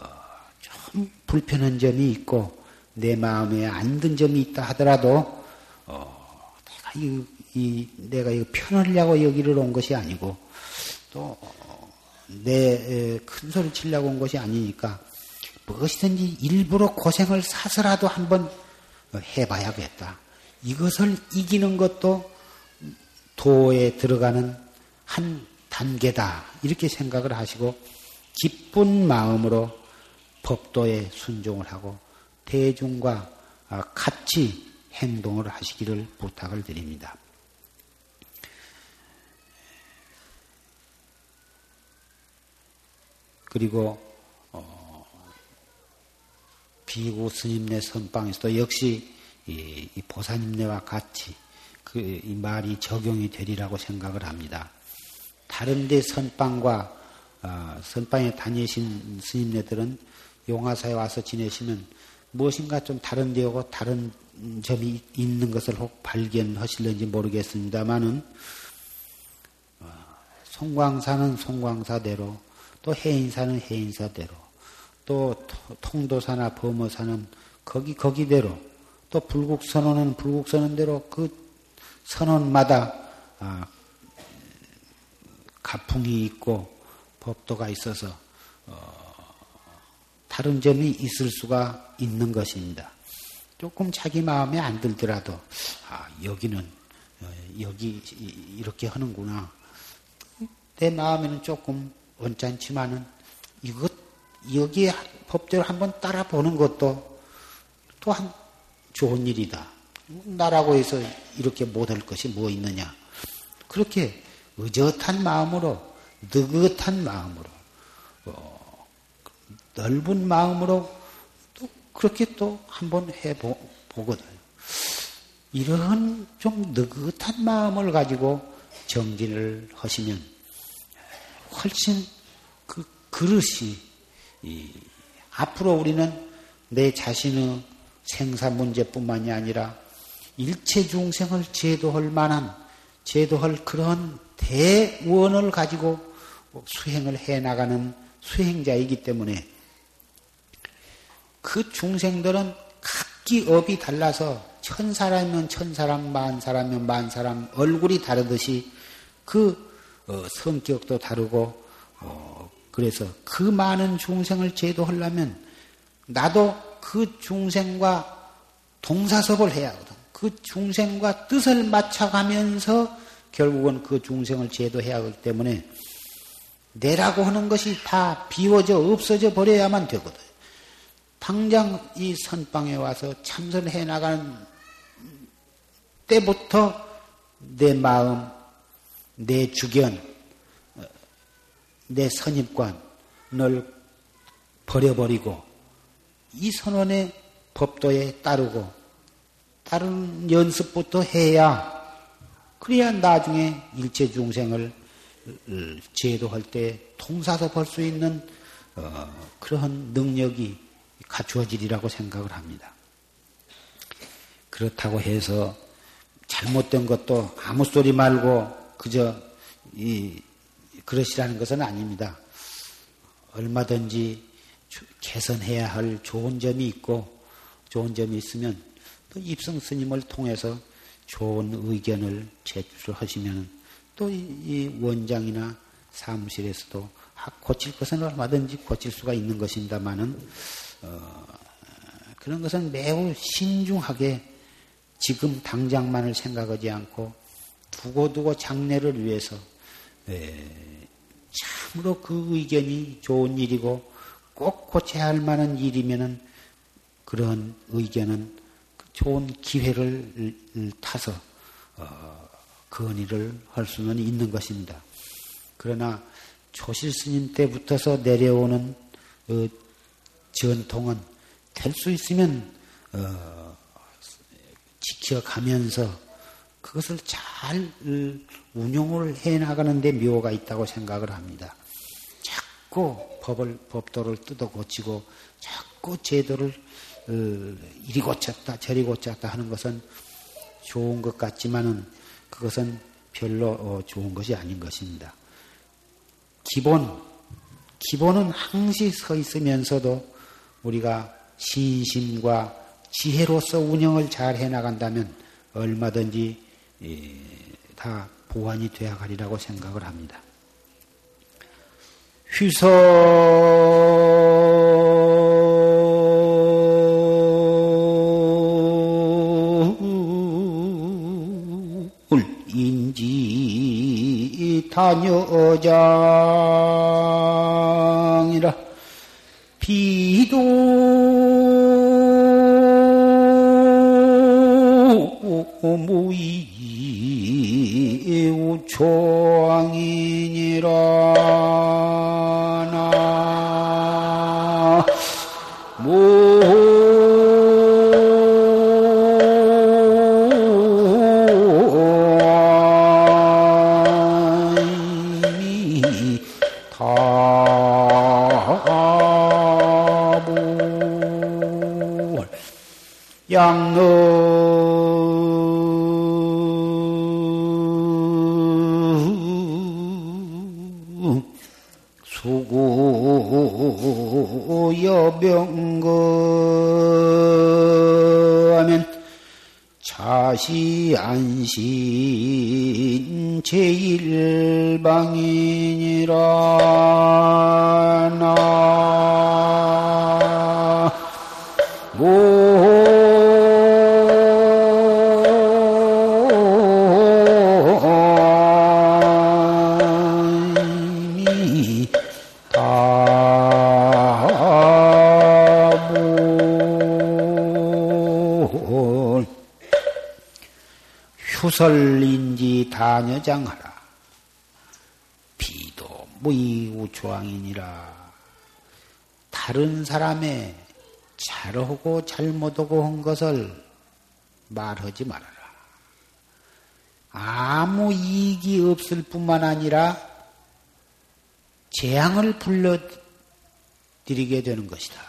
좀 불편한 점이 있고 내 마음에 안 든 점이 있다 하더라도 어, 내가 이, 이 내가 이거 편하려고 여기를 온 것이 아니고 또 내 큰 소리 치려고 온 것이 아니니까 무엇이든지 일부러 고생을 사서라도 한번 해봐야겠다. 이것을 이기는 것도 도에 들어가는 한 단계다. 이렇게 생각을 하시고 기쁜 마음으로 법도에 순종을 하고 대중과 같이 행동을 하시기를 부탁을 드립니다. 그리고 어, 비구 스님네 선방에서도 역시 이, 이 보살님네와 같이 그, 이 말이 적용이 되리라고 생각을 합니다. 다른데 선방과 어, 선방에 다니신 스님네들은 용화사에 와서 지내시면 무엇인가 좀 다른 데하고 다른 점이 있는 것을 혹 발견하실는지 모르겠습니다만은 어, 송광사는 송광사대로 또 해인사는 해인사대로 또 통도사나 범어사는 거기 거기대로 또 불국선원은 불국선원대로 그 선원마다 아, 가풍이 있고 법도가 있어서 어, 다른 점이 있을 수가 있는 것입니다. 조금 자기 마음에 안 들더라도 아, 여기는 여기 이렇게 하는구나. 내 마음에는 조금 언짢지만은 이것 여기에 법대로 한번 따라 보는 것도 또한 좋은 일이다. 나라고 해서 이렇게 못할 것이 뭐 있느냐. 그렇게 의젓한 마음으로 느긋한 마음으로 어, 넓은 마음으로 또 그렇게 또 한번 해보거든. 이런 좀 느긋한 마음을 가지고 정진을 하시면 훨씬 그 그릇이 이, 앞으로 우리는 내 자신의 생사 문제뿐만이 아니라 일체 중생을 제도할 만한 제도할 그런 대원을 가지고 수행을 해나가는 수행자이기 때문에 그 중생들은 각기 업이 달라서 천 사람이면 천 사람, 만 사람이면 만 사람 얼굴이 다르듯이 그 어, 성격도 다르고 어, 그래서 그 많은 중생을 제도하려면 나도 그 중생과 동사섭을 해야 하거든. 그 중생과 뜻을 맞춰가면서 결국은 그 중생을 제도해야 하기 때문에 내라고 하는 것이 다 비워져 없어져 버려야만 되거든. 당장 이 선방에 와서 참선해 나가는 때부터 내 마음 내 주견, 내 선입관을 버려버리고 이 선원의 법도에 따르고 다른 연습부터 해야 그래야 나중에 일체 중생을 제도할 때 통사섭할 수 있는 어, 그러한 능력이 갖추어지리라고 생각을 합니다. 그렇다고 해서 잘못된 것도 아무 소리 말고 그저 이 그러시라는 것은 아닙니다. 얼마든지 개선해야 할 좋은 점이 있고 좋은 점이 있으면 또 입성 스님을 통해서 좋은 의견을 제출하시면 또 이 원장이나 사무실에서도 고칠 것은 얼마든지 고칠 수가 있는 것입니다만은 어, 그런 것은 매우 신중하게 지금 당장만을 생각하지 않고 두고두고 장래를 위해서 네. 참으로 그 의견이 좋은 일이고 꼭 고쳐야 할 만한 일이면은 그런 의견은 좋은 기회를 타서 어, 건의를 할 수는 있는 것입니다. 그러나 조실 스님 때부터서 내려오는 어, 전통은 될 수 있으면 어, 지켜가면서 그것을 잘 운용을 해나가는 데 묘가 있다고 생각을 합니다. 자꾸 법을, 법도를 뜯어 고치고 자꾸 제도를 어, 이리 고쳤다 저리 고쳤다 하는 것은 좋은 것 같지만은 그것은 별로 어, 좋은 것이 아닌 것입니다. 기본, 기본은 항시 서 있으면서도 우리가 신심과 지혜로서 운영을 잘 해나간다면 얼마든지 다 보완이 되어 가리라고 생각을 합니다. 휘서 다녀장이라 비도 무이 우초왕이니라 나 양릉 수고여병거하면 자시안신 제일방이니라 나 후설인지 다녀장하라 비도 무이 우초왕이니라. 다른 사람의 잘하고 잘못하고 한 것을 말하지 말아라. 아무 이익이 없을 뿐만 아니라 재앙을 불러들이게 되는 것이다.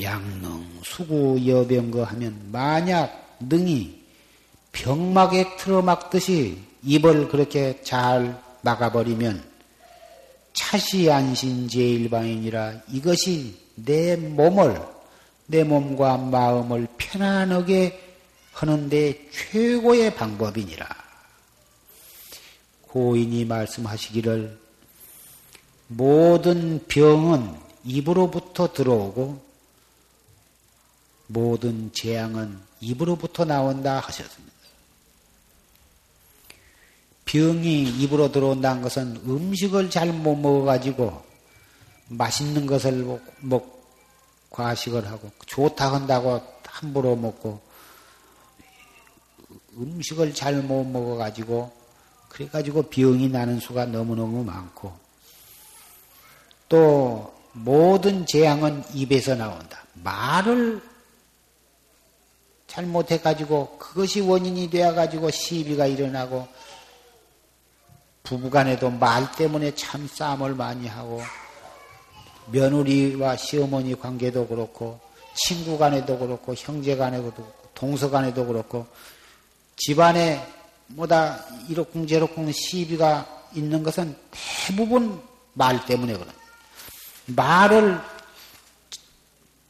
양능 수구 여병거 하면 만약 능이 병막에 틀어막듯이 입을 그렇게 잘 막아버리면 차시안신 제일방이니라. 이것이 내 몸을 내 몸과 마음을 편안하게 하는 데 최고의 방법이니라. 고인이 말씀하시기를 모든 병은 입으로부터 들어오고 모든 재앙은 입으로부터 나온다 하셨습니다. 병이 입으로 들어온다는 것은 음식을 잘 못 먹어가지고 맛있는 것을 먹 과식을 하고 좋다 한다고 함부로 먹고 음식을 잘 못 먹어가지고 그래가지고 병이 나는 수가 너무너무 많고 또 모든 재앙은 입에서 나온다. 말을 잘못해가지고 그것이 원인이 되어가지고 시비가 일어나고 부부간에도 말 때문에 참 싸움을 많이 하고 며느리와 시어머니 관계도 그렇고 친구간에도 그렇고 형제간에도 그렇고 동서간에도 그렇고 집안에 뭐다 이러쿵저러쿵 시비가 있는 것은 대부분 말 때문에 그래. 말을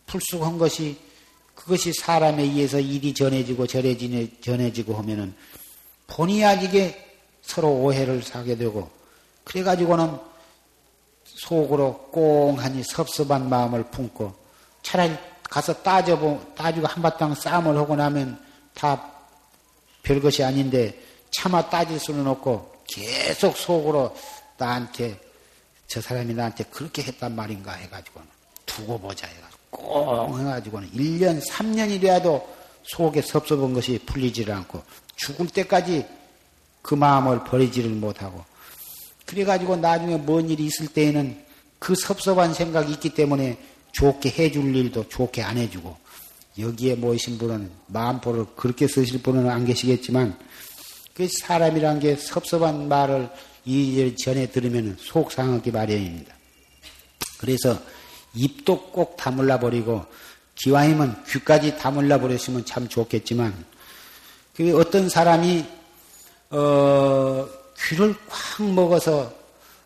풀쑥한 것이 그것이 사람에 의해서 일이 전해지고 저래지네 전해지고 하면은 본의 아니게 서로 오해를 사게 되고 그래가지고는 속으로 꽁하니 섭섭한 마음을 품고 차라리 가서 따져보 따지고 한바탕 싸움을 하고 나면 다 별것이 아닌데 차마 따질 수는 없고 계속 속으로 나한테 저 사람이 나한테 그렇게 했단 말인가 해가지고는 두고 보자 해가지고 꽁 해가지고는 일 년 삼 년이 돼도 속에 섭섭한 것이 풀리지를 않고 죽을 때까지 그 마음을 버리지를 못하고 그래가지고 나중에 뭔 일이 있을 때에는 그 섭섭한 생각이 있기 때문에 좋게 해줄 일도 좋게 안 해주고 여기에 모이신 분은 마음포를 그렇게 쓰실 분은 안 계시겠지만 그 사람이란 게 섭섭한 말을 이리저리 전해 들으면 속 상하기 마련입니다. 그래서 입도 꼭 다물라 버리고 기왕이면 귀까지 다물라 버렸으면 참 좋겠지만 그 어떤 사람이 어, 귀를 꽉 먹어서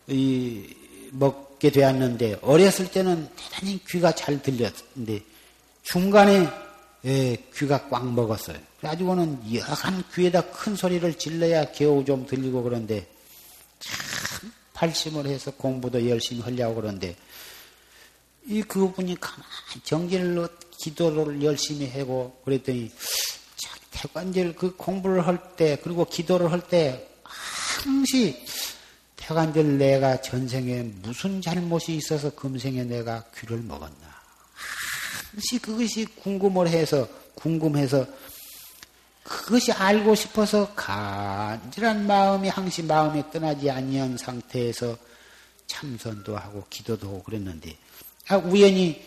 이, 먹게 되었는데 어렸을 때는 대단히 귀가 잘 들렸는데 중간에 예, 귀가 꽉 먹었어요. 그래가지고는 약간 귀에다 큰 소리를 질러야 겨우 좀 들리고 그런데 참 발심을 해서 공부도 열심히 하려고 그러는데 이 그분이 가만히 정진을 기도를 열심히 하고 그랬더니 대관절 그 공부를 할 때 그리고 기도를 할 때 항시 대관절 내가 전생에 무슨 잘못이 있어서 금생에 내가 귀를 먹었나 항시 그것이 궁금을 해서 궁금해서 그것이 알고 싶어서 간절한 마음이 항시 마음에 떠나지 아니한 상태에서 참선도 하고 기도도 하고 그랬는데 아, 우연히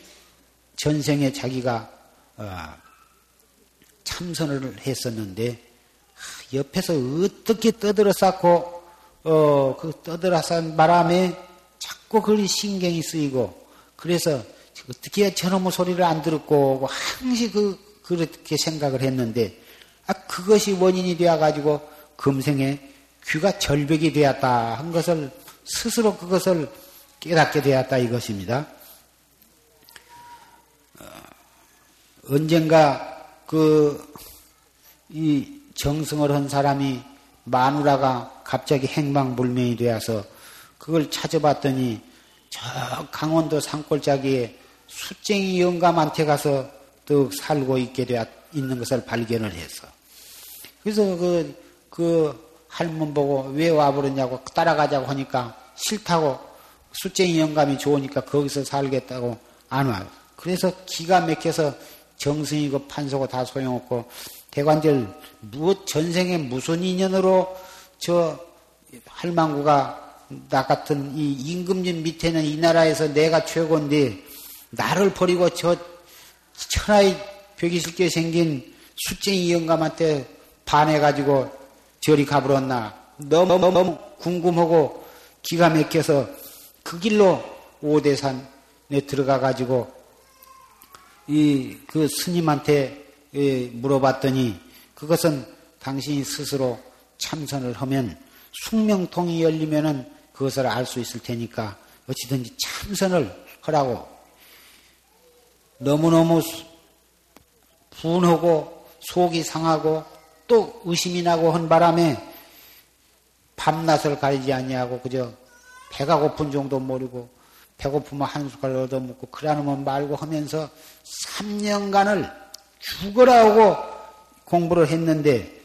전생에 자기가 어, 참선을 했었는데 옆에서 어떻게 떠들어 쌓고 어, 그 떠들어 쌓은 바람에 자꾸 그리 신경이 쓰이고 그래서 어떻게 저놈의 소리를 안 들었고 항시 그, 그렇게 생각을 했는데 아, 그것이 원인이 되어가지고 금생에 귀가 절벽이 되었다 한 것을 스스로 그것을 깨닫게 되었다 이것입니다. 어, 언젠가 그, 이 정승을 한 사람이 마누라가 갑자기 행방불명이 되어서 그걸 찾아봤더니 저 강원도 산골짜기에 숫쟁이 영감한테 가서 또 살고 있게 되어 있는 것을 발견을 해서 그래서 그, 그 할멈 보고 왜 와버렸냐고 따라가자고 하니까 싫다고 숫쟁이 영감이 좋으니까 거기서 살겠다고 안 와요. 그래서 기가 막혀서 정승이고 판소고 다 소용없고 대관절 무엇 전생에 무슨 인연으로 저 할망구가 나 같은 이 임금님 밑에는 이 나라에서 내가 최고인데 나를 버리고 저 천하의 벽이 실게 생긴 숫쟁이 영감한테 반해가지고 저리 가버렸나 너무 너무 궁금하고 기가 막혀서 그 길로 오대산에 들어가가지고 이, 그 스님한테 물어봤더니 그것은 당신이 스스로 참선을 하면 숙명통이 열리면은 그것을 알 수 있을 테니까 어찌든지 참선을 하라고 너무너무 분하고 속이 상하고 또 의심이 나고 한 바람에 밤낮을 가리지 아니하고 그저 배가 고픈 정도 모르고 배고프면 한 숟갈 얻어먹고 그러면 말고 하면서 삼 년간을 죽어라 하고 공부를 했는데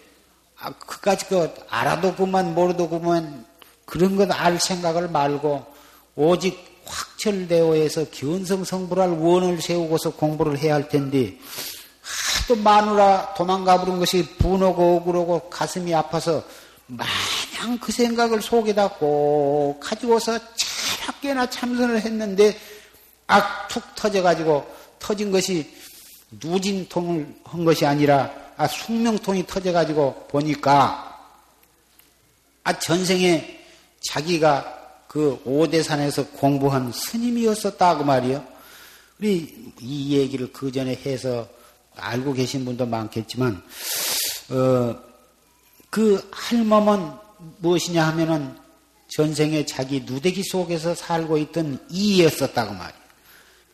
아, 그까짓 것 알아도 그만 모르도 그만 그런 것 알 생각을 말고 오직 확철대오에서 견성성불할 원을 세우고서 공부를 해야 할 텐데 하도 마누라 도망가버린 것이 분하고 억울하고 가슴이 아파서 마냥 그 생각을 속에다 꼭 가지고서 학교나 참선을 했는데 악툭 터져가지고 터진 것이 누진통을 한 것이 아니라 아, 숙명통이 터져가지고 보니까 아, 전생에 자기가 그 오대산에서 공부한 스님이었었다고 말이요. 우리 이 얘기를 그 전에 해서 알고 계신 분도 많겠지만, 어, 그 할멈은 무엇이냐 하면은 전생에 자기 누대기 속에서 살고 있던 이였었다고 말이에요.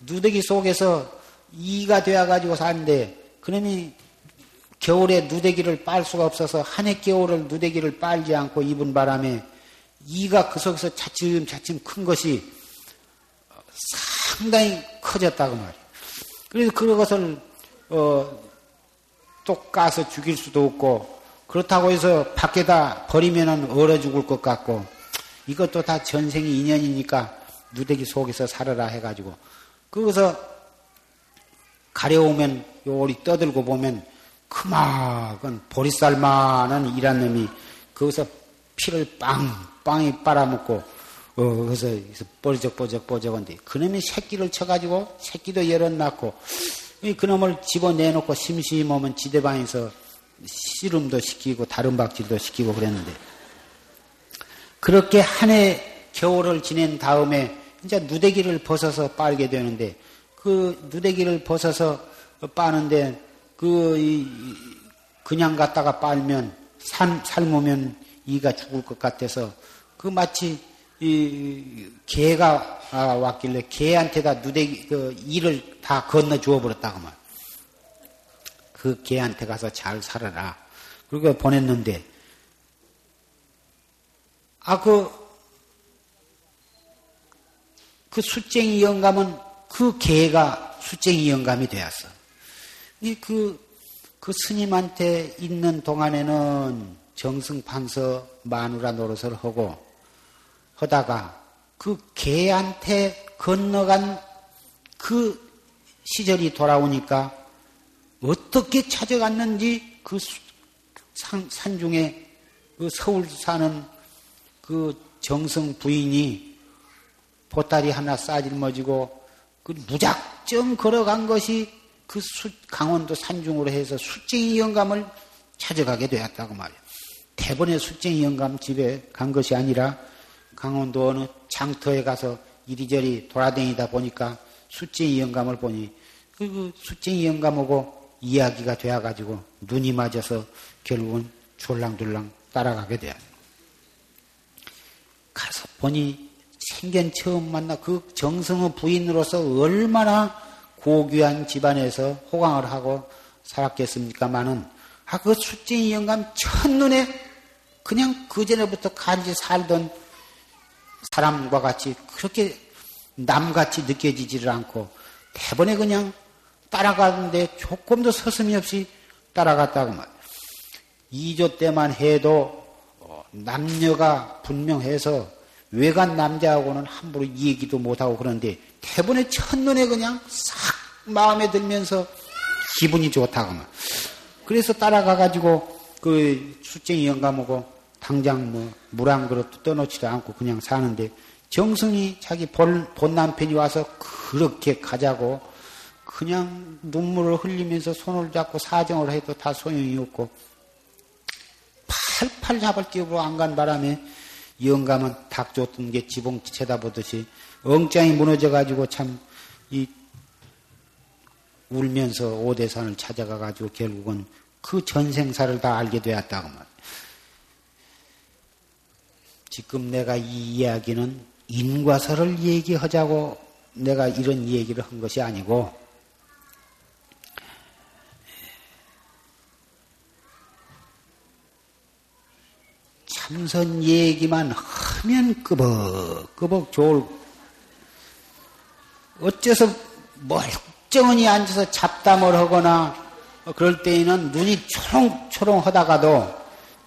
누대기 속에서 이가 되어가지고 사는데, 그러니 겨울에 누대기를 빨 수가 없어서 한 해 겨울을 누대기를 빨지 않고 입은 바람에 이가 그 속에서 차츰차츰 큰 것이 상당히 커졌다고 말이에요. 그래서 그것을 어, 또 까서 죽일 수도 없고, 그렇다고 해서 밖에다 버리면은 얼어 죽을 것 같고, 이것도 다 전생이 인연이니까 누대기 속에서 살아라 해가지고, 거기서 가려우면 요리 떠들고 보면 크막은 보리쌀만한 이란 놈이 거기서 피를 빵, 빵이 빨아먹고, 어, 거기서 뽀적뽀적뽀적한데, 그놈이 새끼를 쳐가지고 새끼도 열어 낳고, 그놈을 집어내놓고 심심하면 지대방에서 씨름도 시키고 다름박질도 시키고 그랬는데, 그렇게 한 해 겨울을 지낸 다음에 이제 누대기를 벗어서 빨게 되는데, 그 누대기를 벗어서 빠는데, 그 이, 그냥 갔다가 빨면 삶, 삶으면 이가 죽을 것 같아서, 그 마치 이 개가 아, 왔길래 개한테다 누대기 그 이를 다 건너 주어 버렸다고 말. 그 개한테 가서 잘 살아라. 그리고 보냈는데, 아, 그, 그 숫쟁이 영감은 그 개가 숫쟁이 영감이 되었어. 이 그, 그 스님한테 있는 동안에는 정승판서 마누라 노릇을 하고 하다가 그 개한테 건너간 그 시절이 돌아오니까 어떻게 찾아갔는지 그 산, 산 중에 그 서울 사는 그 정성 부인이 보따리 하나 싸짊어지고 그 무작정 걸어간 것이 그 수, 강원도 산중으로 해서 숫쟁이 영감을 찾아가게 되었다고 말이야. 대번에 숫쟁이 영감 집에 간 것이 아니라 강원도 어느 장터에 가서 이리저리 돌아다니다 보니까 숫쟁이 영감을 보니 그 숫쟁이 영감하고 이야기가 되어가지고 눈이 맞아서 결국은 졸랑졸랑 따라가게 돼요. 가서 보니 생전 처음 만나 그 정성의 부인으로서 얼마나 고귀한 집안에서 호강을 하고 살았겠습니까마는, 아, 그 숫쟁이 영감 첫눈에 그냥 그전에부터 간지 살던 사람과 같이 그렇게 남같이 느껴지지를 않고 대번에 그냥 따라가는데 조금도 서슴이 없이 따라갔다고 말이야. 이 조 때만 해도 남녀가 분명해서 외간 남자하고는 함부로 얘기도 못하고 그러는데 대번에 첫눈에 그냥 싹 마음에 들면서 기분이 좋다고 말이야. 그래서 따라가가지고 그 숫쟁이 영감하고 당장 뭐 물 한 그릇도 떠놓지도 않고 그냥 사는데, 정승이 자기 본, 본 남편이 와서 그렇게 가자고 그냥 눈물을 흘리면서 손을 잡고 사정을 해도 다 소용이 없고 팔팔 잡을 끼고 안 간 바람에 영감은 닭 쫓던 게 지붕 쳐다보듯이 엉짱이 무너져가지고 참 이 울면서 오대산을 찾아가가지고 결국은 그 전생사를 다 알게 되었다고 말이야. 지금 내가 이 이야기는 인과설을 얘기하자고 내가 이런 얘기를 한 것이 아니고, 참선 얘기만 하면 끄벅끄벅 좋을, 어째서 멀쩡히 앉아서 잡담을 하거나 그럴 때에는 눈이 초롱초롱 하다가도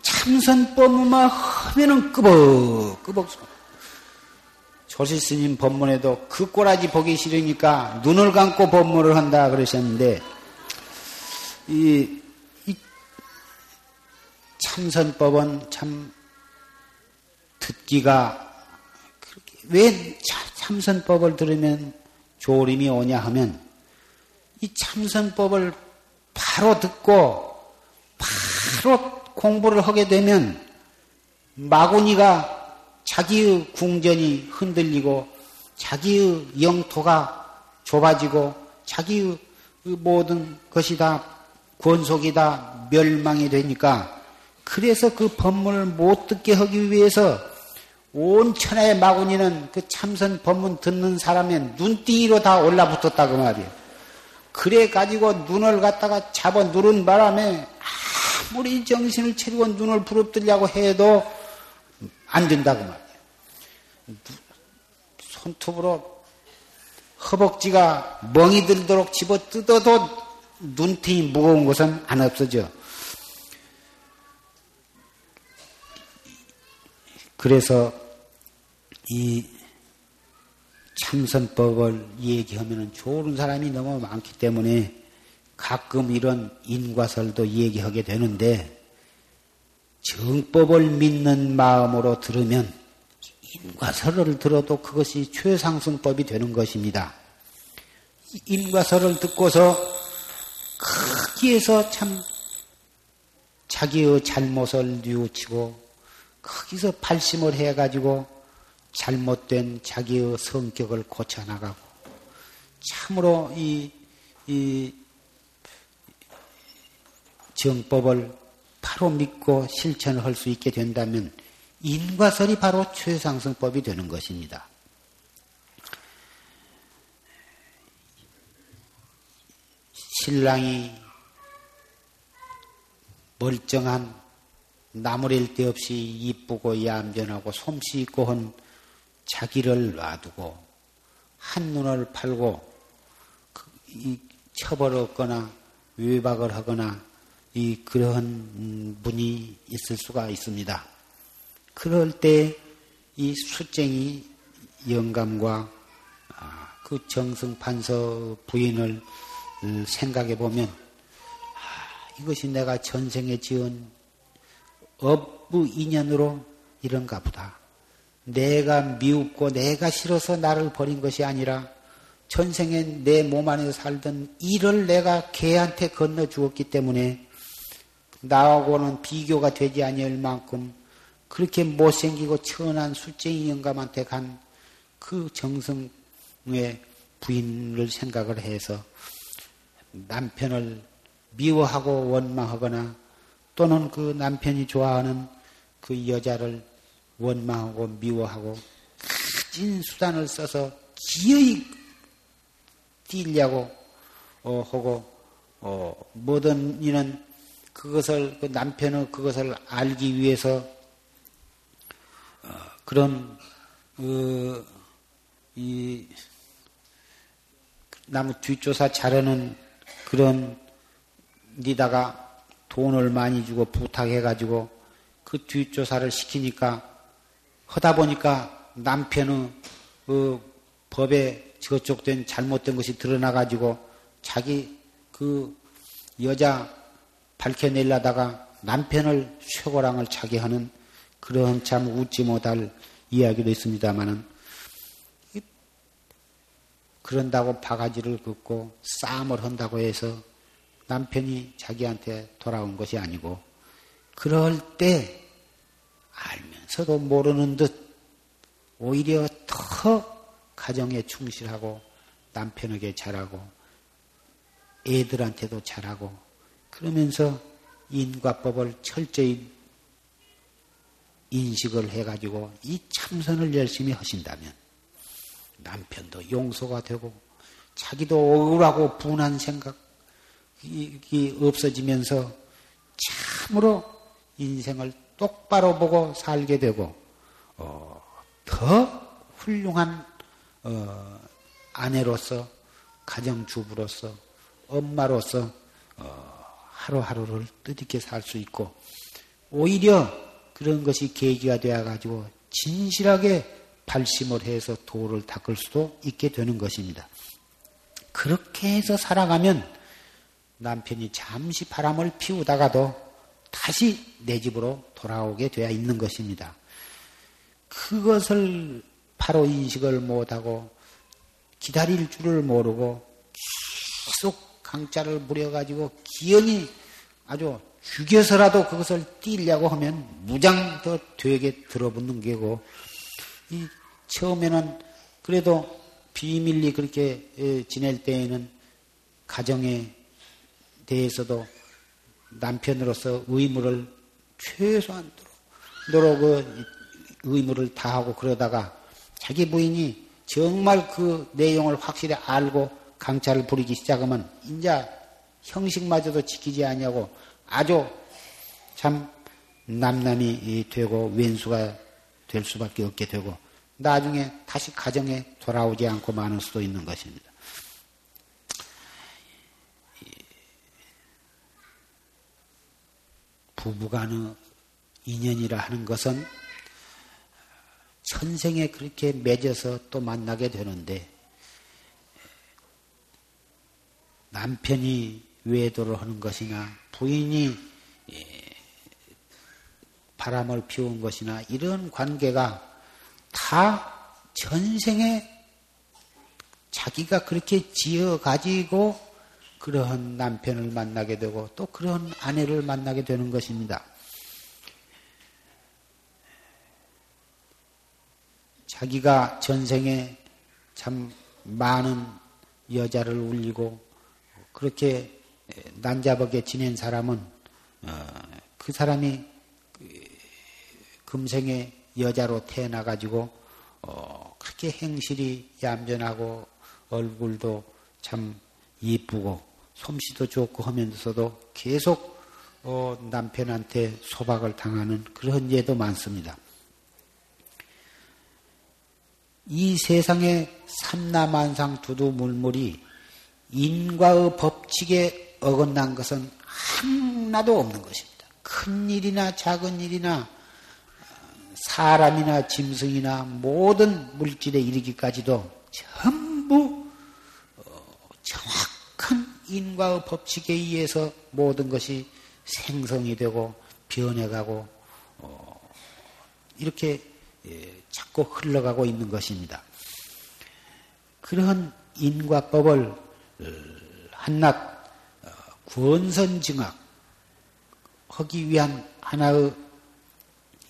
참선 법문만 하면은 끄벅끄벅. 조실 스님 법문에도 그 꼬라지 보기 싫으니까 눈을 감고 법문을 한다 그러셨는데, 이, 이 참선법은 참 듣기가, 왜 참선법을 들으면 졸음이 오냐 하면, 이 참선법을 바로 듣고 바로 공부를 하게 되면 마구니가 자기의 궁전이 흔들리고 자기의 영토가 좁아지고 자기의 모든 것이 다 권속이 다 멸망이 되니까, 그래서 그 법문을 못 듣게 하기 위해서 온 천하의 마구니는 그 참선 법문 듣는 사람의 눈띠로 다 올라붙었다 그 말이에요. 그래가지고 눈을 갖다가 잡아 누른 바람에 아무리 정신을 차리고 눈을 부릅뜨려고 해도 안 된다 그 말이에요. 손톱으로 허벅지가 멍이 들도록 집어뜯어도 눈팅이 무거운 것은 안 없어져. 그래서 이 참선법을 얘기하면 좋은 사람이 너무 많기 때문에 가끔 이런 인과설도 얘기하게 되는데, 정법을 믿는 마음으로 들으면 인과설을 들어도 그것이 최상승법이 되는 것입니다. 인과설을 듣고서 거기에서 참 자기의 잘못을 뉘우치고 거기서 발심을 해가지고 잘못된 자기의 성격을 고쳐나가고, 참으로 이, 이 정법을 바로 믿고 실천할 수 있게 된다면 인과설이 바로 최상승법이 되는 것입니다. 신랑이 멀쩡한 나무릴 데 없이 이쁘고 얌전하고 솜씨 있고 한 자기를 놔두고 한눈을 팔고 처벌 얻거나 외박을 하거나 이 그러한 분이 있을 수가 있습니다. 그럴 때 이 수쟁이 영감과 그 정승판서 부인을 생각해 보면, 이것이 내가 전생에 지은 업무 인연으로 이런가 보다. 내가 미웁고 내가 싫어서 나를 버린 것이 아니라 전생에 내 몸 안에서 살던 일을 내가 걔한테 건너 주었기 때문에 나하고는 비교가 되지 아니할 만큼 그렇게 못생기고 천한 숫쟁이 영감한테 간 그 정승의 부인을 생각을 해서 남편을 미워하고 원망하거나 또는 그 남편이 좋아하는 그 여자를 원망하고 미워하고 가진 수단을 써서 기어이 뛰려고 어, 하고 어, 모든 이는 그것을 그 남편의 그것을 알기 위해서 어, 그런 어, 이 나무 뒷조사 자르는 그런 데다가 돈을 많이 주고 부탁해가지고 그 뒷조사를 시키니까 하다 보니까 남편의 그 법에 저촉된 잘못된 것이 드러나가지고 자기 그 여자 밝혀내려다가 남편을 쇠고랑을 차게 하는 그런 참 웃지 못할 이야기도 있습니다만은, 그런다고 바가지를 긋고 싸움을 한다고 해서 남편이 자기한테 돌아온 것이 아니고, 그럴 때 알면서도 모르는 듯 오히려 더 가정에 충실하고 남편에게 잘하고 애들한테도 잘하고, 그러면서 인과법을 철저히 인식을 해가지고 이 참선을 열심히 하신다면 남편도 용서가 되고 자기도 억울하고 분한 생각 이 없어지면서 참으로 인생을 똑바로 보고 살게 되고, 어, 더 훌륭한 어, 아내로서, 가정주부로서, 엄마로서 어, 하루하루를 뜻있게 살 수 있고, 오히려 그런 것이 계기가 되어가지고 진실하게 발심을 해서 도를 닦을 수도 있게 되는 것입니다. 그렇게 해서 살아가면 남편이 잠시 바람을 피우다가도 다시 내 집으로 돌아오게 되어 있는 것입니다. 그것을 바로 인식을 못하고 기다릴 줄을 모르고 계속 강짜를 부려가지고 기연히 아주 죽여서라도 그것을 띄려고 하면 무장 더 되게 들어붙는 게고, 이 처음에는 그래도 비밀리 그렇게 지낼 때에는 가정에 대해서도 남편으로서 의무를 최소한으로 그 의무를 다하고 그러다가 자기 부인이 정말 그 내용을 확실히 알고 강차를 부리기 시작하면 이제 형식마저도 지키지 아니하고 아주 참 남남이 되고 왼수가 될 수밖에 없게 되고 나중에 다시 가정에 돌아오지 않고 마는 수도 있는 것입니다. 부부간의 인연이라 하는 것은 천생에 그렇게 맺어서 또 만나게 되는데 남편이 외도를 하는 것이나 부인이 바람을 피운 것이나 이런 관계가 다 전생에 자기가 그렇게 지어가지고 그러한 남편을 만나게 되고 또 그런 아내를 만나게 되는 것입니다. 자기가 전생에 참 많은 여자를 울리고 그렇게 난잡하게 지낸 사람은 그 사람이 금생에 여자로 태어나가지고 그렇게 행실이 얌전하고 얼굴도 참 예쁘고 솜씨도 좋고 하면서도 계속 어, 남편한테 소박을 당하는 그런 예도 많습니다. 이 세상의 삼라만상 두두물물이 인과의 법칙에 어긋난 것은 하나도 없는 것입니다. 큰 일이나 작은 일이나 사람이나 짐승이나 모든 물질에 이르기까지도 전부 정확한 인과의 법칙에 의해서 모든 것이 생성이 되고 변해가고 이렇게 자꾸 흘러가고 있는 것입니다. 그러한 인과법을 한낱 권선징악하기 위한 하나의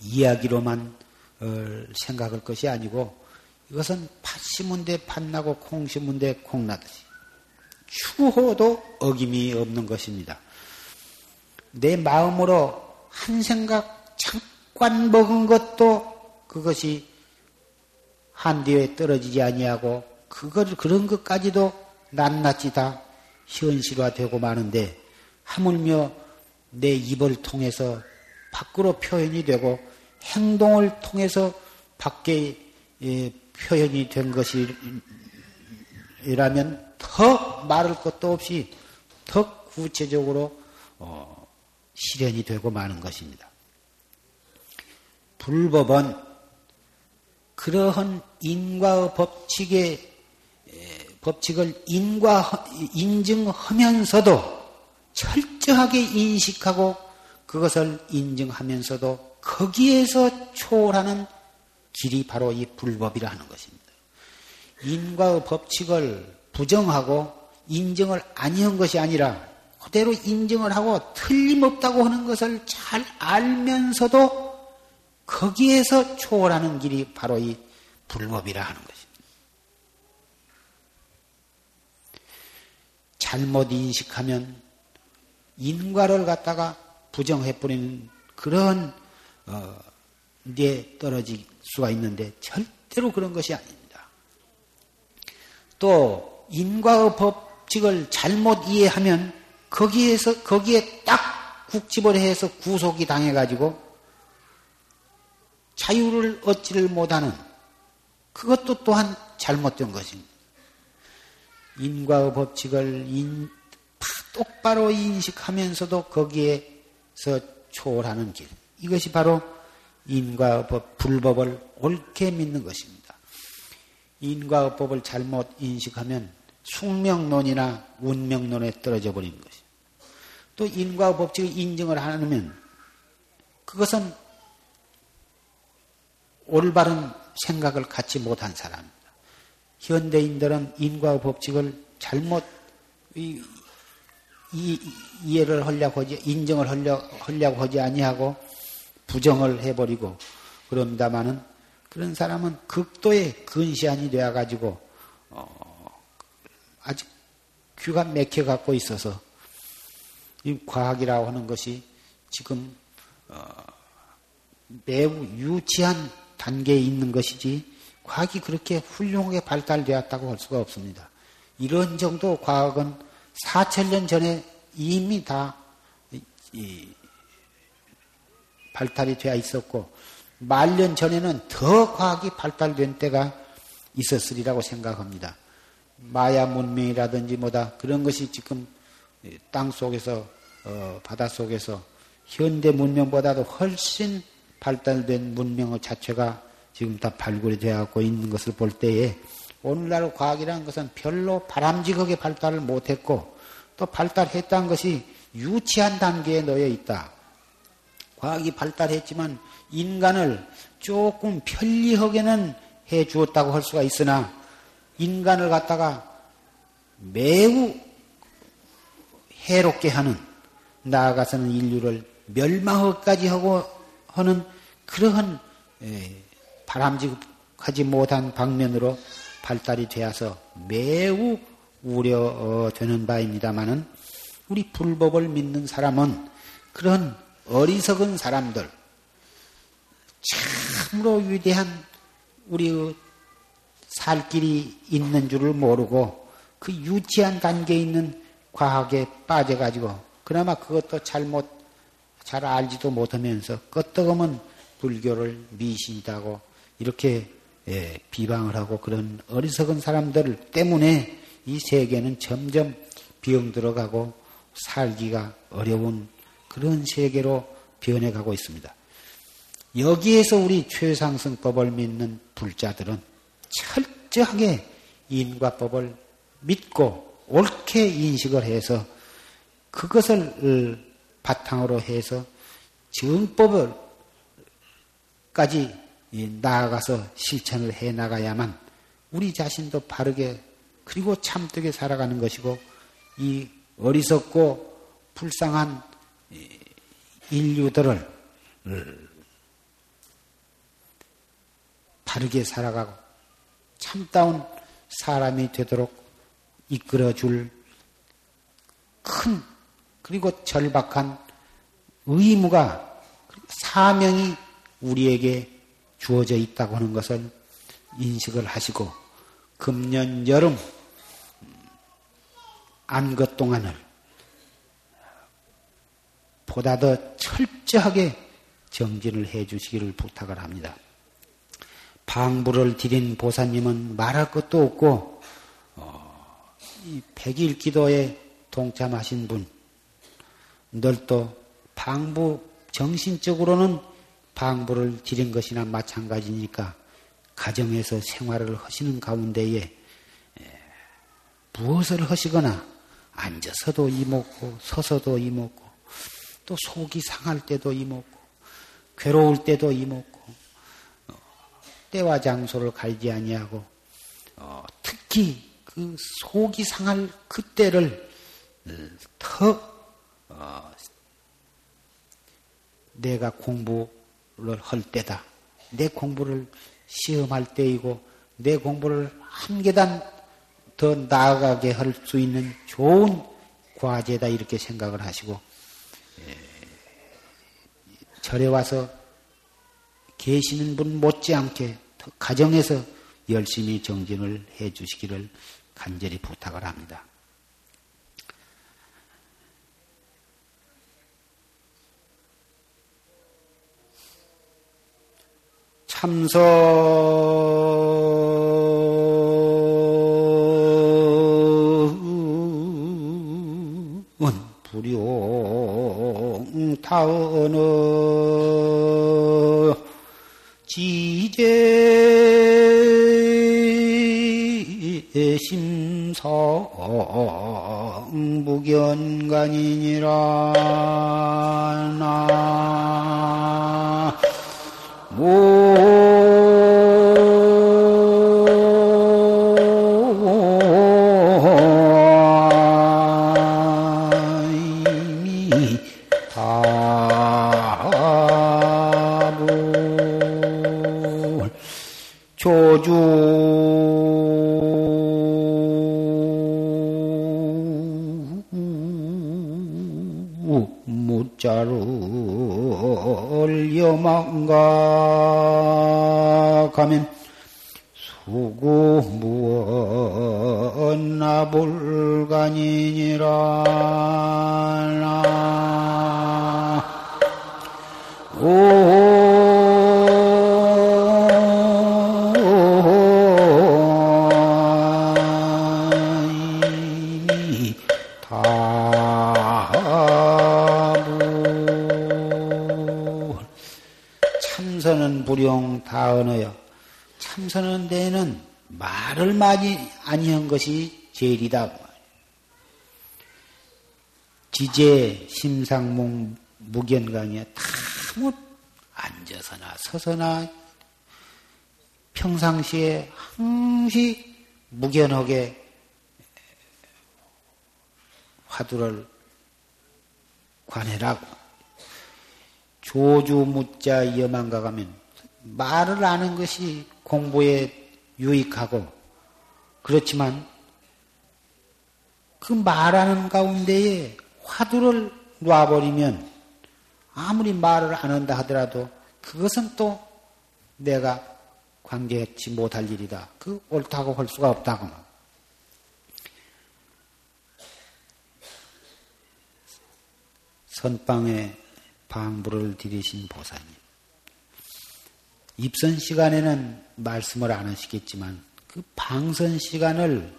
이야기로만 생각할 것이 아니고 이것은 팥 심은 데 팥 나고 콩 심은 데 콩 나듯이 추호도 어김이 없는 것입니다. 내 마음으로 한 생각 잠깐 먹은 것도 그것이 한뒤에 떨어지지 아니하고 그걸 그런 것까지도 낱낱이 다 현실화되고 마는데 하물며 내 입을 통해서 밖으로 표현이 되고 행동을 통해서 밖에 표현이 된 것이라면 더 말할 것도 없이 더 구체적으로 어, 실현이 되고 마는 것입니다. 불법은 그러한 인과의 법칙에 법칙을 인과 인증하면서도 철저하게 인식하고 그것을 인증하면서도 거기에서 초월하는 길이 바로 이 불법이라 하는 것입니다. 인과의 법칙을 부정하고 인정을 아니한 것이 아니라 그대로 인정을 하고 틀림없다고 하는 것을 잘 알면서도 거기에서 초월하는 길이 바로 이 불법이라 하는 것입니다. 잘못 인식하면 인과를 갖다가 부정해버리는 그런 어, 데에 떨어질 수가 있는데 절대로 그런 것이 아닙니다. 또 인과의 법칙을 잘못 이해하면 거기에서, 거기에 딱 국집을 해서 구속이 당해가지고 자유를 얻지를 못하는 그것도 또한 잘못된 것입니다. 인과의 법칙을 인, 똑바로 인식하면서도 거기에서 초월하는 길. 이것이 바로 인과의 법, 불법을 옳게 믿는 것입니다. 인과의 법을 잘못 인식하면 숙명론이나 운명론에 떨어져 버리는 것이죠. 또 인과의 법칙을 인정을 하면 그것은 올바른 생각을 갖지 못한 사람입니다. 현대인들은 인과의 법칙을 잘못 이, 이, 이해를 하려고 하지, 인정을 하려고, 하려고 하지 아니하고 부정을 해버리고 그런다마는 그런 사람은 극도의 근시안이 되어가지고 아직 귀가 맥혀 갖고 있어서 이 과학이라고 하는 것이 지금 매우 유치한 단계에 있는 것이지 과학이 그렇게 훌륭하게 발달되었다고 할 수가 없습니다. 이런 정도 과학은 사천 년 전에 이미 다 이 발달이 되어 있었고 만 년 전에는 더 과학이 발달된 때가 있었으리라고 생각합니다. 마야 문명이라든지 뭐다 그런 것이 지금 땅 속에서 어, 바다 속에서 현대 문명보다도 훨씬 발달된 문명의 자체가 지금 다 발굴이 되어가고 있는 것을 볼 때에 오늘날 과학이라는 것은 별로 바람직하게 발달을 못했고 또 발달했다는 것이 유치한 단계에 놓여 있다. 과학이 발달했지만 인간을 조금 편리하게는 해 주었다고 할 수가 있으나 인간을 갖다가 매우 해롭게 하는, 나아가서는 인류를 멸망까지 하고 하는 그러한 바람직하지 못한 방면으로 발달이 되어서 매우 우려되는 바입니다만은 우리 불법을 믿는 사람은 그런 어리석은 사람들, 참으로 위대한 우리의 살 길이 있는 줄을 모르고 그 유치한 단계에 있는 과학에 빠져가지고 그나마 그것도 잘못, 잘 알지도 못하면서 끄떡하면 불교를 미신이라고 이렇게 예, 비방을 하고 그런 어리석은 사람들 때문에 이 세계는 점점 병들어가고 살기가 어려운 그런 세계로 변해가고 있습니다. 여기에서 우리 최상승법을 믿는 불자들은 철저하게 인과법을 믿고 옳게 인식을 해서 그것을 바탕으로 해서 정법을까지 나아가서 실천을 해나가야만 우리 자신도 바르게 그리고 참되게 살아가는 것이고 이 어리석고 불쌍한 인류들을 바르게 살아가고 참다운 사람이 되도록 이끌어줄 큰 그리고 절박한 의무가 사명이 우리에게 주어져 있다고 하는 것을 인식을 하시고 금년 여름 안것 동안을 보다 더 철저하게 정진을 해 주시기를 부탁을 합니다. 방부를 드린 보살님은 말할 것도 없고 이 백일기도에 동참하신 분 늘도 방부 정신적으로는 방부를 드린 것이나 마찬가지니까 가정에서 생활을 하시는 가운데에 무엇을 하시거나 앉아서도 이먹고 서서도 이먹고 또 속이 상할 때도 이먹고 괴로울 때도 이먹고 때와 장소를 가리지 아니하고 특히 그 속이 상할 그때를 더 내가 공부 할 때다. 내 공부를 시험할 때이고 내 공부를 한 계단 더 나아가게 할 수 있는 좋은 과제다 이렇게 생각을 하시고 절에 와서 계시는 분 못지않게 가정에서 열심히 정진을 해 주시기를 간절히 부탁을 합니다. 참선 불용타언어 지제심성 무견간이니라 나 오미타불 무자를 염망가 가면 수구 무언 나불간이니라. 참선은 불용 다언어여 참선은 대에는 말을 많이 아니한 것이 제일이다. 지제 심상몽 무견강에 다못 앉아서나 서서나 평상시에 항시 무견하게 화두를 관해라고. 조주 묻자 염망가 가면 말을 아는 것이 공부에 유익하고 그렇지만 그 말하는 가운데에 화두를 놔버리면 아무리 말을 안 한다 하더라도 그것은 또 내가 관계치 못할 일이다. 그 옳다고 할 수가 없다고. 선방에 방부를 들이신 보살님. 입선 시간에는 말씀을 안 하시겠지만 그 방선 시간을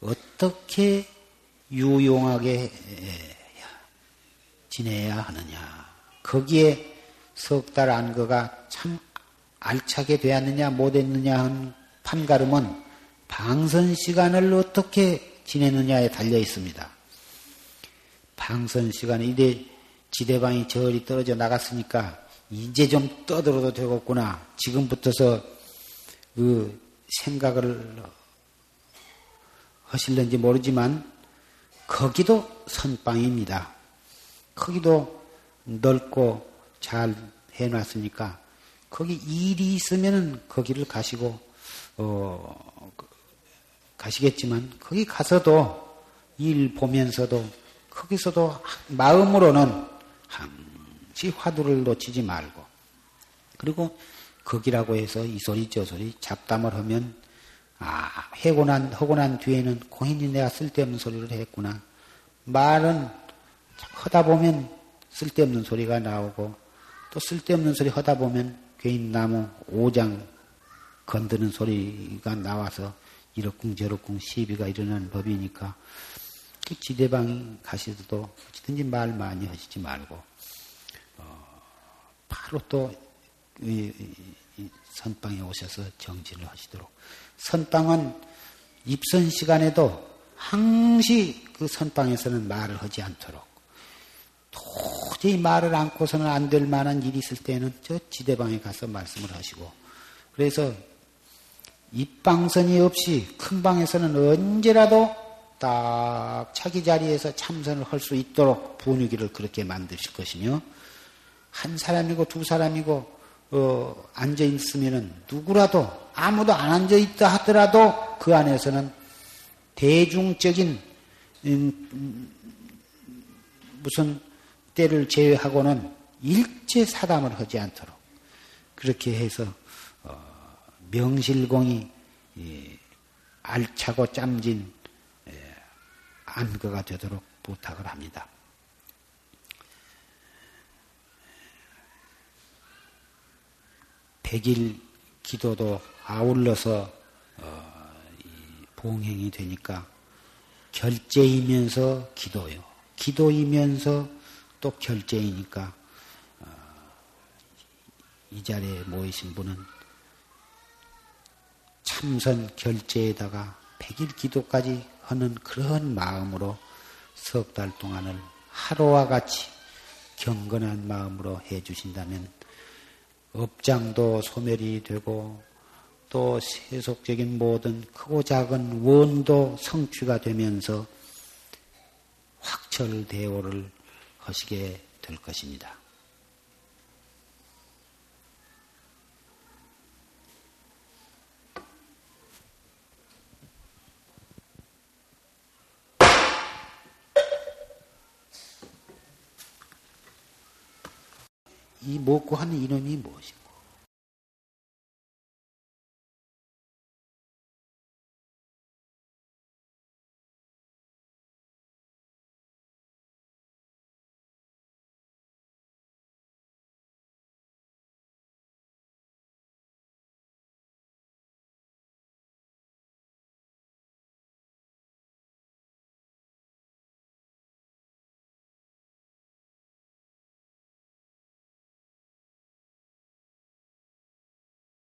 어떻게 유용하게 지내야 하느냐. 거기에 석 달 안거가 참 알차게 되었느냐 못했느냐 한 판가름은 방선 시간을 어떻게 지내느냐에 달려 있습니다. 방선 시간에 이제 지대방이 저리 떨어져 나갔으니까 이제 좀 떠들어도 되겠구나. 지금부터서 그 생각을 하실는지 모르지만 거기도 선방입니다. 거기도 넓고 잘 해놨으니까 거기 일이 있으면은 거기를 가시고 어 가시겠지만 거기 가서도 일 보면서도 거기서도 마음으로는 항시 화두를 놓치지 말고 그리고 거기라고 해서 이 소리 저 소리 잡담을 하면 아 하고 난 하고 난 뒤에는 고인이 내가 쓸데없는 소리를 했구나. 말은 하다 보면 쓸데없는 소리가 나오고 또 쓸데없는 소리 하다 보면 괴인 나무 오장 건드는 소리가 나와서 이러쿵 저러쿵 시비가 일어나는 법이니까 그 지대방 가시도 어찌든지 말 많이 하시지 말고 바로 또 선방에 오셔서 정진을 하시도록. 선방은 입선 시간에도 항시 그 선방에서는 말을 하지 않도록. 도저히 말을 않고서는 안 될 만한 일이 있을 때는 저 지대방에 가서 말씀을 하시고 그래서 입방선이 없이 큰 방에서는 언제라도 딱 자기 자리에서 참선을 할 수 있도록 분위기를 그렇게 만드실 것이며 한 사람이고 두 사람이고 어, 앉아있으면은 누구라도 아무도 안 앉아있다 하더라도 그 안에서는 대중적인 음, 무슨 때를 제외하고는 일체 사담을 하지 않도록 그렇게 해서 어, 명실공히 예, 알차고 짬진 안거가 되도록 부탁을 합니다. 백일 기도도 아울러서 봉행이 되니까 결제이면서 기도요. 기도이면서 또 결제이니까 이 자리에 모이신 분은 참선 결제에다가 백일 기도까지 하는 그런 마음으로 석 달 동안을 하루와 같이 경건한 마음으로 해 주신다면 업장도 소멸이 되고 또 세속적인 모든 크고 작은 원도 성취가 되면서 확철대오를 하시게 될 것입니다. 이 먹고 하는 이놈이 무엇인가?